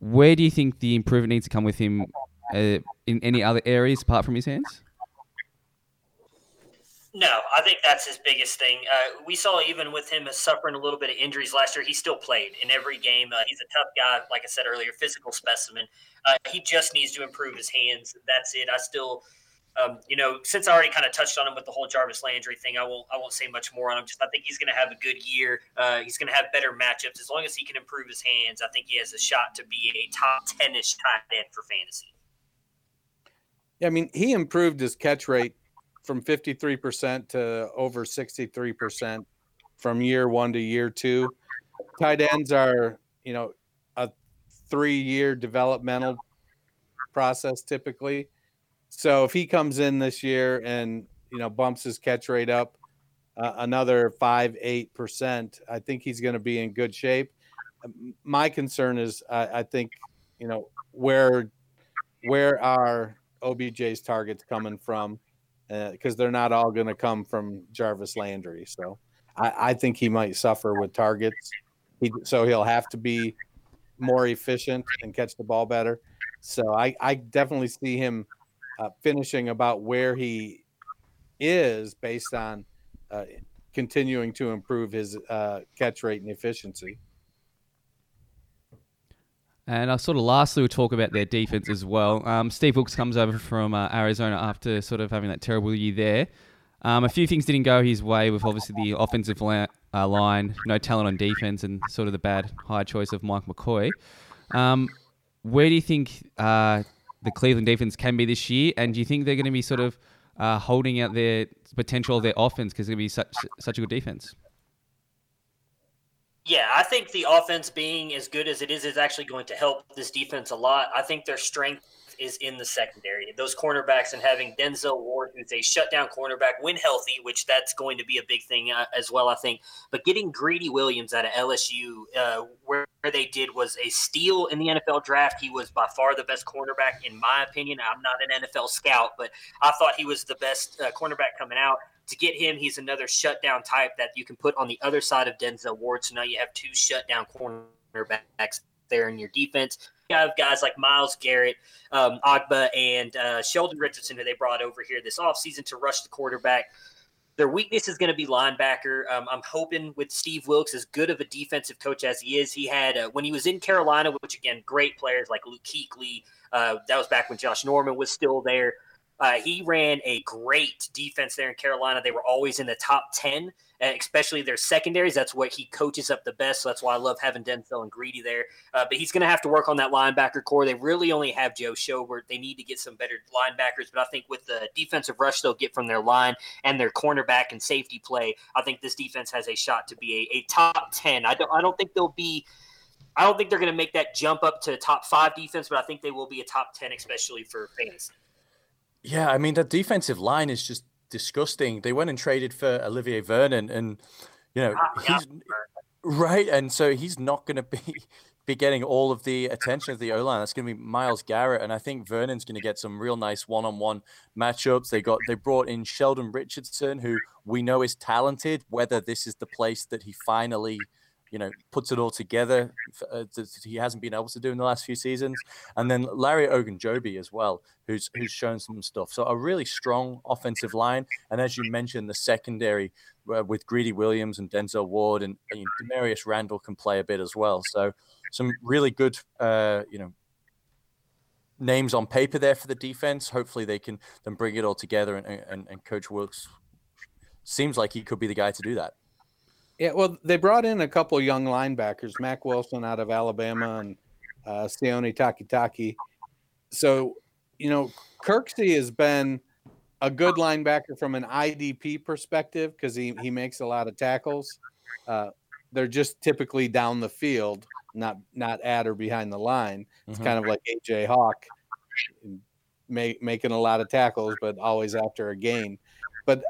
where do you think the improvement needs to come with him uh, in any other areas apart from his hands? No, I think that's his biggest thing. Uh, we saw even with him suffering a little bit of injuries last year, he still played in every game. Uh, he's a tough guy, like I said earlier, physical specimen. Uh, he just needs to improve his hands. That's it. I still... Um, you know, since I already kind of touched on him with the whole Jarvis Landry thing, I won't I won't say much more on him. Just I think he's going to have a good year. Uh, he's going to have better matchups. As long as he can improve his hands, I think he has a shot to be a top ten-ish tight end for fantasy. Yeah, I mean, he improved his catch rate from fifty-three percent to over sixty-three percent from year one to year two. Tight ends are, you know, a three-year developmental process typically. So if he comes in this year and, you know, bumps his catch rate up uh, another five, eight percent, I think he's going to be in good shape. My concern is uh, I think, you know, where where are O B J's targets coming from? Because uh, they're not all going to come from Jarvis Landry. So I, I think he might suffer with targets. He, so he'll have to be more efficient and catch the ball better. So I, I definitely see him – Uh, finishing about where he is based on uh, continuing to improve his uh, catch rate and efficiency. And I sort of lastly, we'll talk about their defense as well. Um, Steve Wilks comes over from uh, Arizona after sort of having that terrible year there. Um, a few things didn't go his way with obviously the offensive la- uh, line, no talent on defense, and sort of the bad high choice of Mike McCoy. Um, where do you think... Uh, the Cleveland defense can be this year, and do you think they're going to be sort of uh, holding out their potential of their offense because it's going to be such such a good defense? Yeah, I think the offense being as good as it is is actually going to help this defense a lot. I think their strength is in the secondary. Those cornerbacks and having Denzel Ward, who's a shutdown cornerback when healthy, which that's going to be a big thing uh, as well, I think. But getting Greedy Williams out of L S U, uh, where they did was a steal in the N F L draft. He was by far the best cornerback, in my opinion. I'm not an N F L scout, but I thought he was the best uh, cornerback coming out. To get him, he's another shutdown type that you can put on the other side of Denzel Ward. So now you have two shutdown cornerbacks there in your defense. You have guys like Myles Garrett, um, Agba, and uh, Sheldon Richardson, who they brought over here this offseason to rush the quarterback. Their weakness is going to be linebacker. Um, I'm hoping with Steve Wilks, as good of a defensive coach as he is, he had uh, when he was in Carolina, which, again, great players like Luke Kuechly. Uh, that was back when Josh Norman was still there. Uh, he ran a great defense there in Carolina. They were always in the top ten, especially their secondaries. That's what he coaches up the best, so that's why I love having Denzel and Greedy there. Uh, but he's going to have to work on that linebacker core. They really only have Joe Schobert. They need to get some better linebackers, but I think with the defensive rush they'll get from their line and their cornerback and safety play, I think this defense has a shot to be a, a top ten. I don't, I don't think they'll be – I don't think they're going to make that jump up to top five defense, but I think they will be a top ten, especially for fantasy. Yeah, I mean, the defensive line is just disgusting. They went and traded for Olivier Vernon, and, you know, he's Right, and so he's not going to be be getting all of the attention of the O-line. That's going to be Myles Garrett, and I think Vernon's going to get some real nice one-on-one matchups. They got they brought in Sheldon Richardson, who we know is talented. Whether this is the place that he finally, you know, puts it all together, uh, that he hasn't been able to do in the last few seasons, and then Larry Ogunjobi as well, who's who's shown some stuff. So a really strong offensive line, and as you mentioned, the secondary. With Greedy Williams and Denzel Ward and, and Demarius Randall can play a bit as well. So some really good, uh, you know, names on paper there for the defense. Hopefully they can then bring it all together, and, and, and Coach Wilks seems like he could be the guy to do that. Yeah, well, they brought in a couple of young linebackers, Mack Wilson out of Alabama and uh, Sione Takitaki. So, you know, Kirksey has been – a good linebacker from an I D P perspective because he, he makes a lot of tackles. Uh, they're just typically down the field, not not at or behind the line. It's mm-hmm. kind of like A J Hawk, make, making a lot of tackles, but always after a gain. But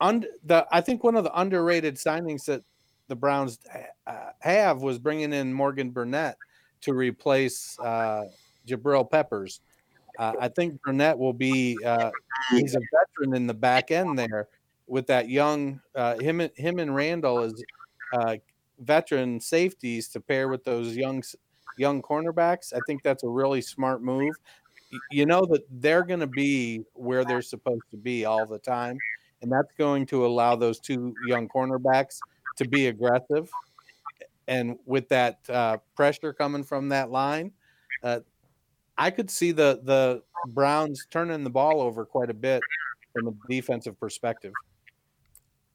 under the, I think one of the underrated signings that the Browns uh, have was bringing in Morgan Burnett to replace uh, Jabril Peppers. Uh, I think Burnett will be uh, – he's a veteran in the back end there with that young uh, – him, him and Randall as uh, veteran safeties to pair with those young young cornerbacks. I think that's a really smart move. You know that they're going to be where they're supposed to be all the time, and that's going to allow those two young cornerbacks to be aggressive. And with that uh, pressure coming from that line uh, – I could see the, the Browns turning the ball over quite a bit from a defensive perspective.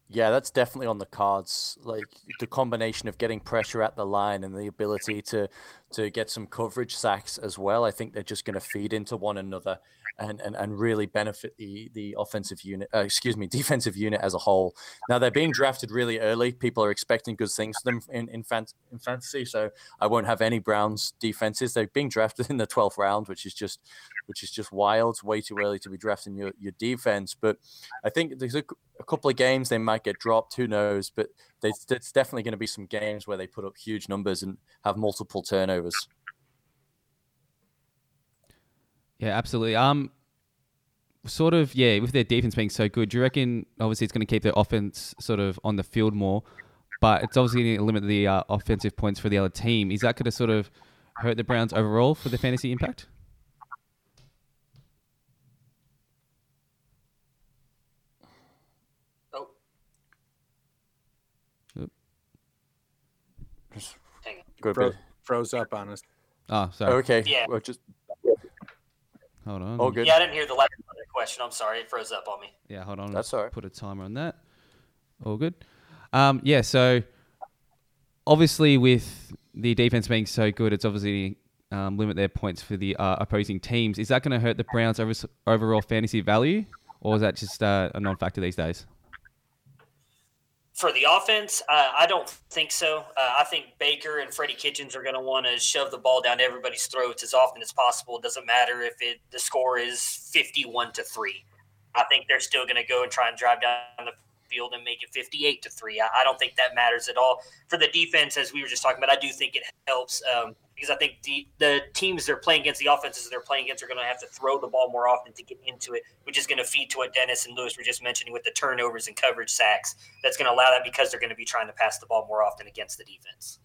Yeah, that's definitely on the cards. Like the combination of getting pressure at the line and the ability to to get some coverage sacks as well. I think they're just going to feed into one another and, and, and really benefit the the offensive unit, uh, excuse me, defensive unit as a whole. Now they're being drafted really early. People are expecting good things from them in in, fan, in fantasy. So I won't have any Browns defenses. They're being drafted in the twelfth round, which is just which is just wild. It's way too early to be drafting your your defense. But I think there's a, a couple of games they might get dropped, who knows, but there's, there's definitely going to be some games where they put up huge numbers and have multiple turnovers. Yeah, absolutely. Um, sort of, yeah, with their defense being so good, do you reckon, obviously it's going to keep their offense sort of on the field more, but it's obviously going to limit the uh, offensive points for the other team. Is that going to sort of hurt the Browns overall for the fantasy impact? Fro- froze up on us. Oh, sorry. Okay. Yeah. Well, just... Hold on. Oh, good. Yeah, I didn't hear the last question. I'm sorry. It froze up on me. Yeah, hold on. That's all right. Put a timer on that. All good. Um, yeah, so obviously with the defense being so good, it's obviously um, limit their points for the uh, opposing teams. Is that going to hurt the Browns' over- overall fantasy value, or is that just uh, a non-factor these days? For the offense, uh, I don't think so. Uh, I think Baker and Freddie Kitchens are going to want to shove the ball down everybody's throats as often as possible. It doesn't matter if it the score is fifty-one to three. I think they're still going to go and try and drive down the field and make it fifty-eight to three. I, I don't think that matters at all. For the defense, as we were just talking about, I do think it helps um, because I think the, the teams they're playing against, the offenses they're playing against, are going to have to throw the ball more often to get into it, which is going to feed to what Dennis and Lewis were just mentioning with the turnovers and coverage sacks. That's going to allow that because they're going to be trying to pass the ball more often against the defense.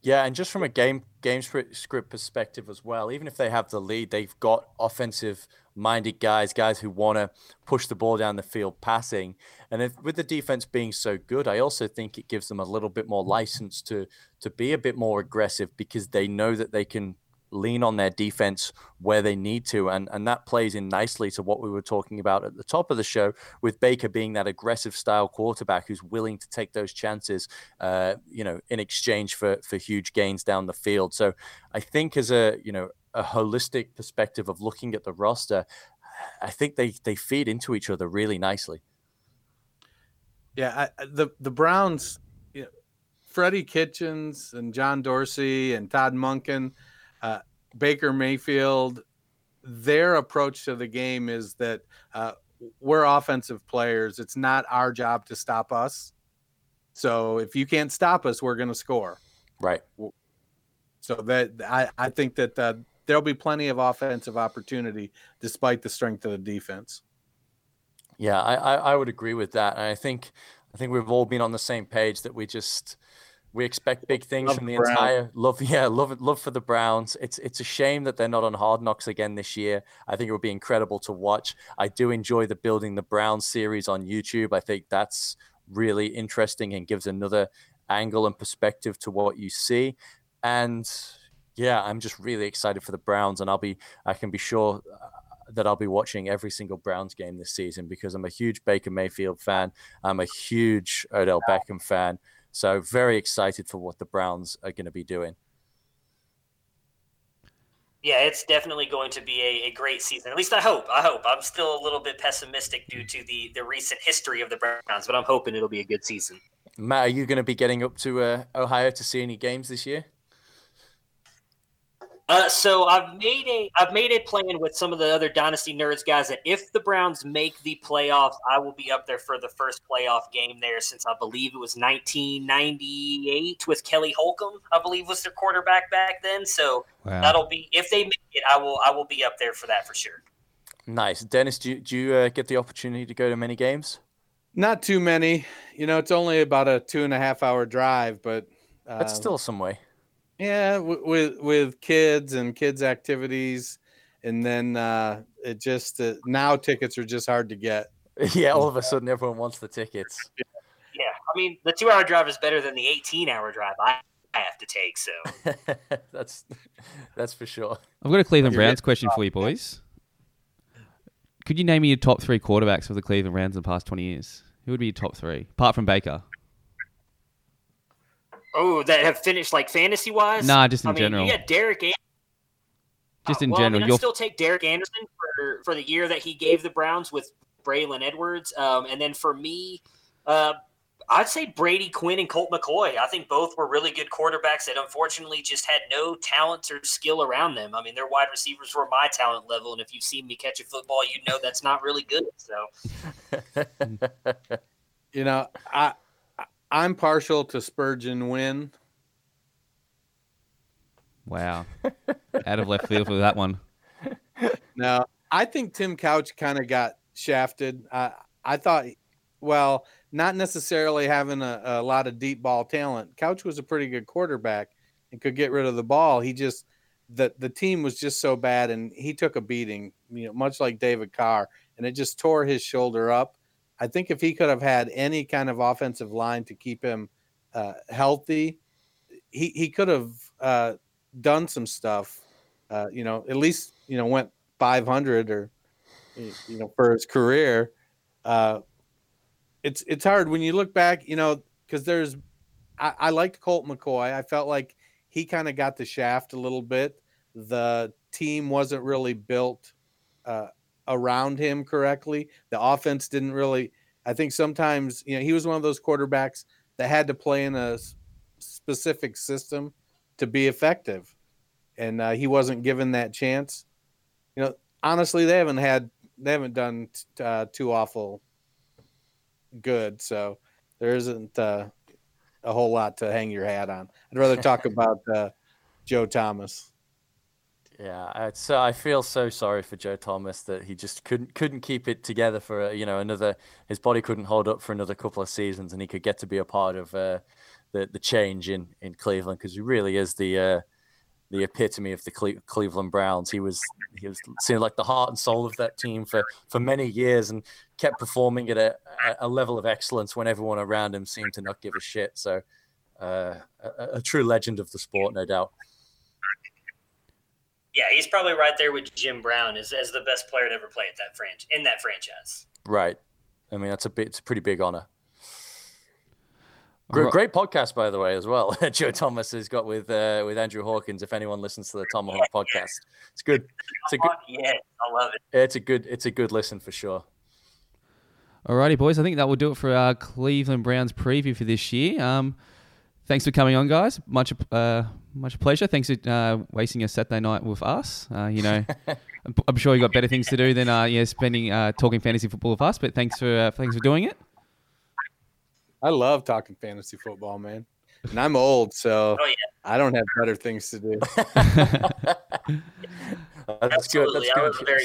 Yeah, and just from a game game script perspective as well, even if they have the lead, they've got offensive-minded guys, guys who want to push the ball down the field passing. And if, with the defense being so good, I also think it gives them a little bit more license to to be a bit more aggressive because they know that they can lean on their defense where they need to. And, and that plays in nicely to what we were talking about at the top of the show with Baker being that aggressive style quarterback who's willing to take those chances, uh, you know, in exchange for, for huge gains down the field. So I think as a, you know, a holistic perspective of looking at the roster, I think they, they feed into each other really nicely. Yeah. I, the, the Browns, you know, Freddie Kitchens and John Dorsey and Todd Monken, Uh, Baker Mayfield, their approach to the game is that uh, we're offensive players. It's not our job to stop us. So if you can't stop us, we're going to score. Right. So that I, I think that uh, there'll be plenty of offensive opportunity despite the strength of the defense. Yeah, I, I, I would agree with that. And I think I think we've all been on the same page that we just we expect big things love from the Brown. entire love. Yeah, love love for the Browns. It's it's a shame that they're not on Hard Knocks again this year. I think it would be incredible to watch. I do enjoy the Building the Browns series on YouTube. I think that's really interesting and gives another angle and perspective to what you see. And yeah, I'm just really excited for the Browns, and I'll be I can be sure that I'll be watching every single Browns game this season because I'm a huge Baker Mayfield fan. I'm a huge Odell Beckham fan. So very excited for what the Browns are going to be doing. Yeah, it's definitely going to be a, a great season. At least I hope. I hope. I'm still a little bit pessimistic due to the, the recent history of the Browns, but I'm hoping it'll be a good season. Matt, are you going to be getting up to uh, Ohio to see any games this year? Uh, so I've made a I've made a plan with some of the other Dynasty Nerds guys that if the Browns make the playoffs, I will be up there for the first playoff game there since I believe it was nineteen ninety-eight with Kelly Holcomb, I believe was their quarterback back then. So wow. that'll be if they make it, I will I will be up there for that for sure. Nice, Dennis. Do you, do you uh, get the opportunity to go to many games? Not too many. You know, it's only about a two and a half hour drive, but um, that's still some way. Yeah, with with kids and kids activities, and then uh, it just uh, now tickets are just hard to get. Yeah, all of a sudden everyone wants the tickets. Yeah, yeah. I mean the two hour drive is better than the eighteen hour drive I have to take. So that's that's for sure. I've got a Cleveland Browns question for you boys. Could you name me your top three quarterbacks for the Cleveland Browns in the past twenty years? Who would be your top three apart from Baker? Oh, that have finished like fantasy wise? Nah, just in I mean, general. Yeah, Derek. An- just in uh, well, general, I mean, you'll still take Derek Anderson for, for the year that he gave the Browns with Braylon Edwards. Um, and then for me, uh, I'd say Brady Quinn and Colt McCoy. I think both were really good quarterbacks that unfortunately just had no talent or skill around them. I mean, their wide receivers were my talent level, and if you've seen me catch a football, you know that's not really good. So, you know, I. I'm partial to Spurgeon Wynn. Wow. Out of left field with that one. No, I think Tim Couch kind of got shafted. Uh, I thought, well, not necessarily having a, a lot of deep ball talent. Couch was a pretty good quarterback and could get rid of the ball. He just, the, the team was just so bad, and he took a beating, you know, much like David Carr, and it just tore his shoulder up. I think if he could have had any kind of offensive line to keep him uh, healthy, he, he could have uh, done some stuff, uh, you know, at least, you know, went five hundred or, you know, for his career. Uh, it's, it's hard when you look back, you know, cause there's, I, I liked Colt McCoy. I felt like he kind of got the shaft a little bit. The team wasn't really built, uh, around him correctly. The offense didn't really, I think sometimes, you know, he was one of those quarterbacks that had to play in a specific system to be effective. And uh, he wasn't given that chance. You know, honestly, they haven't had, they haven't done uh, too awful good. So there isn't uh, a whole lot to hang your hat on. I'd rather talk about uh, Joe Thomas. Yeah, so I feel so sorry for Joe Thomas that he just couldn't couldn't keep it together for you know another. His body couldn't hold up for another couple of seasons, and he could get to be a part of uh, the the change in, in Cleveland because he really is the uh, the epitome of the Cle- Cleveland Browns. He was he was seemed like the heart and soul of that team for, for many years, and kept performing at a, a level of excellence when everyone around him seemed to not give a shit. So, uh, a, a true legend of the sport, no doubt. Yeah, he's probably right there with Jim Brown as, as the best player to ever play at that franch- in that franchise. Right. I mean, that's a bit, it's a pretty big honor. Great, right. Great podcast, by the way, as well. Joe Thomas has got with uh, with Andrew Hawkins. If anyone listens to the Tomahawk yeah. podcast, it's good. It's a good. Yeah, I love it. It's a good. It's a good listen for sure. Alrighty, boys. I think that will do it for our Cleveland Browns preview for this year. Um, thanks for coming on, guys. Much. Uh, Much pleasure. Thanks for uh, wasting your Saturday night with us. Uh, you know, I'm sure you got better things to do than uh, yeah, spending uh, talking fantasy football with us. But thanks for uh, thanks for doing it. I love talking fantasy football, man. And I'm old, so oh, yeah. I don't have better things to do. That's good. That's good. Very,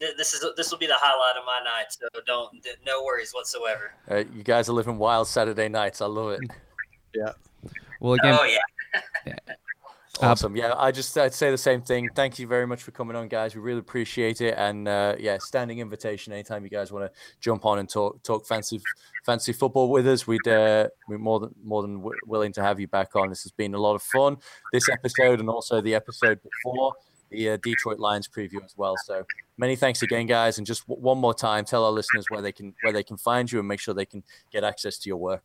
this is this will be the highlight of my night, so don't no worries whatsoever. Hey, you guys are living wild Saturday nights. I love it. Yeah. Well, again. Oh yeah. yeah. Awesome. Yeah, I just I'd say the same thing. Thank you very much for coming on, guys. We really appreciate it. And uh, yeah, standing invitation. Anytime you guys want to jump on and talk talk fancy fancy football with us, we'd uh, we're more than more than w- willing to have you back on. This has been a lot of fun. This episode and also the episode before the uh, Detroit Lions preview as well. So many thanks again, guys. And just w- one more time, tell our listeners where they can where they can find you and make sure they can get access to your work.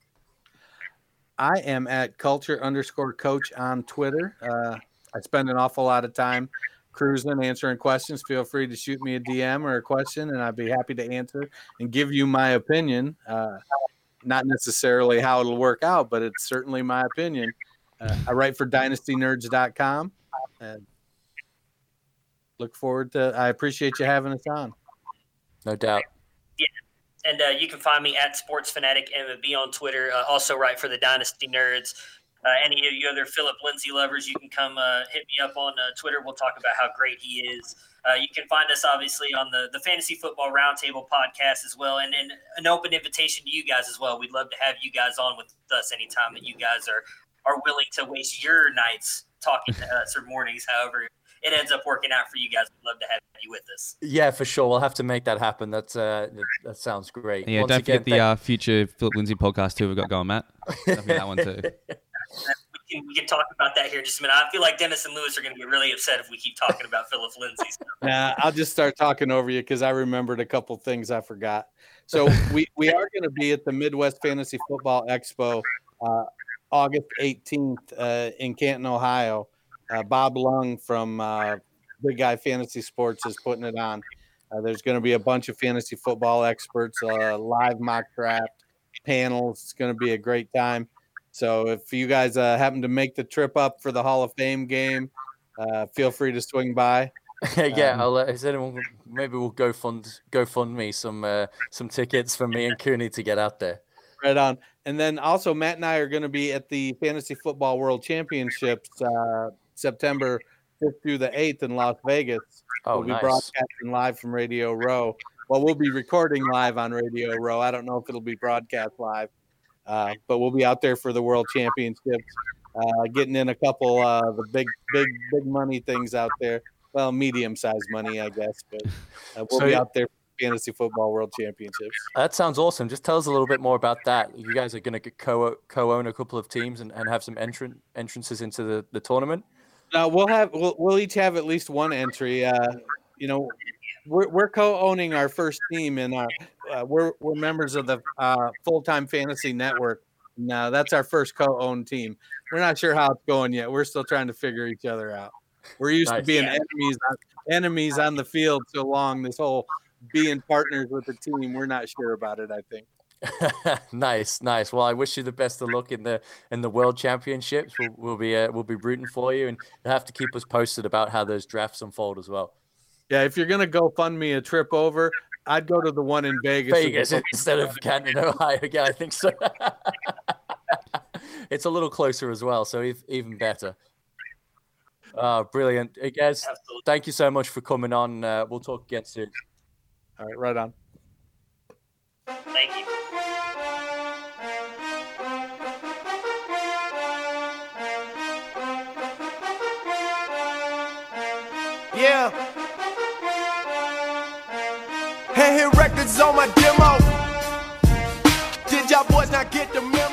I am at culture underscore coach on Twitter. Uh, I spend an awful lot of time cruising, answering questions. Feel free to shoot me a D M or a question, and I'd be happy to answer and give you my opinion. Uh, not necessarily how it'll work out, but it's certainly my opinion. Uh, I write for Dynasty Nerds dot com. And look forward to – I appreciate you having us on. No doubt. And uh, you can find me at Sports Fanatic M and B on Twitter. Uh, also write for the Dynasty Nerds. Uh, any of you other Phillip Lindsay lovers, you can come uh, hit me up on uh, Twitter. We'll talk about how great he is. Uh, you can find us, obviously, on the, the Fantasy Football Roundtable podcast as well. And, and an open invitation to you guys as well. We'd love to have you guys on with us anytime that you guys are, are willing to waste your nights talking to us or mornings, however it ends up working out for you guys. We'd love to have you with us. Yeah, for sure. We'll have to make that happen. That's uh, that sounds great. Yeah, Once don't again, forget the uh, future Phillip Lindsay podcast too. We've got going, Matt. Don't forget that one too. We can, we can talk about that here in just a minute. I feel like Dennis and Lewis are going to be really upset if we keep talking about Phillip Lindsay. So. Nah, I'll just start talking over you because I remembered a couple things I forgot. So we we are going to be at the Midwest Fantasy Football Expo uh, August eighteenth uh, in Canton, Ohio. Uh, Bob Lung from uh, Big Guy Fantasy Sports is putting it on. Uh, there's going to be a bunch of fantasy football experts, uh, live mock draft panels. It's going to be a great time. So if you guys uh, happen to make the trip up for the Hall of Fame game, uh, feel free to swing by. yeah, um, I'll let, is anyone, maybe we'll go fund go fund me some uh, some tickets for me and Cooney to get out there. Right on. And then also Matt and I are going to be at the Fantasy Football World Championships uh, September fifth through the eighth in Las Vegas. Oh, we'll be nice. Broadcasting live from Radio Row. Well, we'll be recording live on Radio Row. I don't know if it'll be broadcast live, uh, but we'll be out there for the World Championships, uh, getting in a couple uh, the big, big, big money things out there. Well, medium-sized money, I guess, but uh, we'll so, be out there for the Fantasy Football World Championships. That sounds awesome. Just tell us a little bit more about that. You guys are going to co- co-own a couple of teams and, and have some entran- entrances into the, the tournament? No, we'll have we'll, we'll each have at least one entry. Uh, you know, we're we're co-owning our first team, and uh, we're we're members of the uh, full-time fantasy network. Now that's our first co-owned team. We're not sure how it's going yet. We're still trying to figure each other out. We're used nice. to being yeah. enemies enemies on the field so long. This whole being partners with the team, we're not sure about it, I think. nice, nice. Well, I wish you the best of luck in the in the World Championships. We'll, we'll be uh, we'll be rooting for you, and you'll have to keep us posted about how those drafts unfold as well. Yeah, if you're gonna go fund me a trip over, I'd go to the one in Vegas. Vegas instead of Canton, Ohio. Yeah, I think so. It's a little closer as well, so even better. Uh, brilliant, hey, guys. Thank you so much for coming on. Uh, we'll talk again soon. All right, right on. Thank you. Yeah. Hey, hit records on my demo. Did y'all boys not get the memo?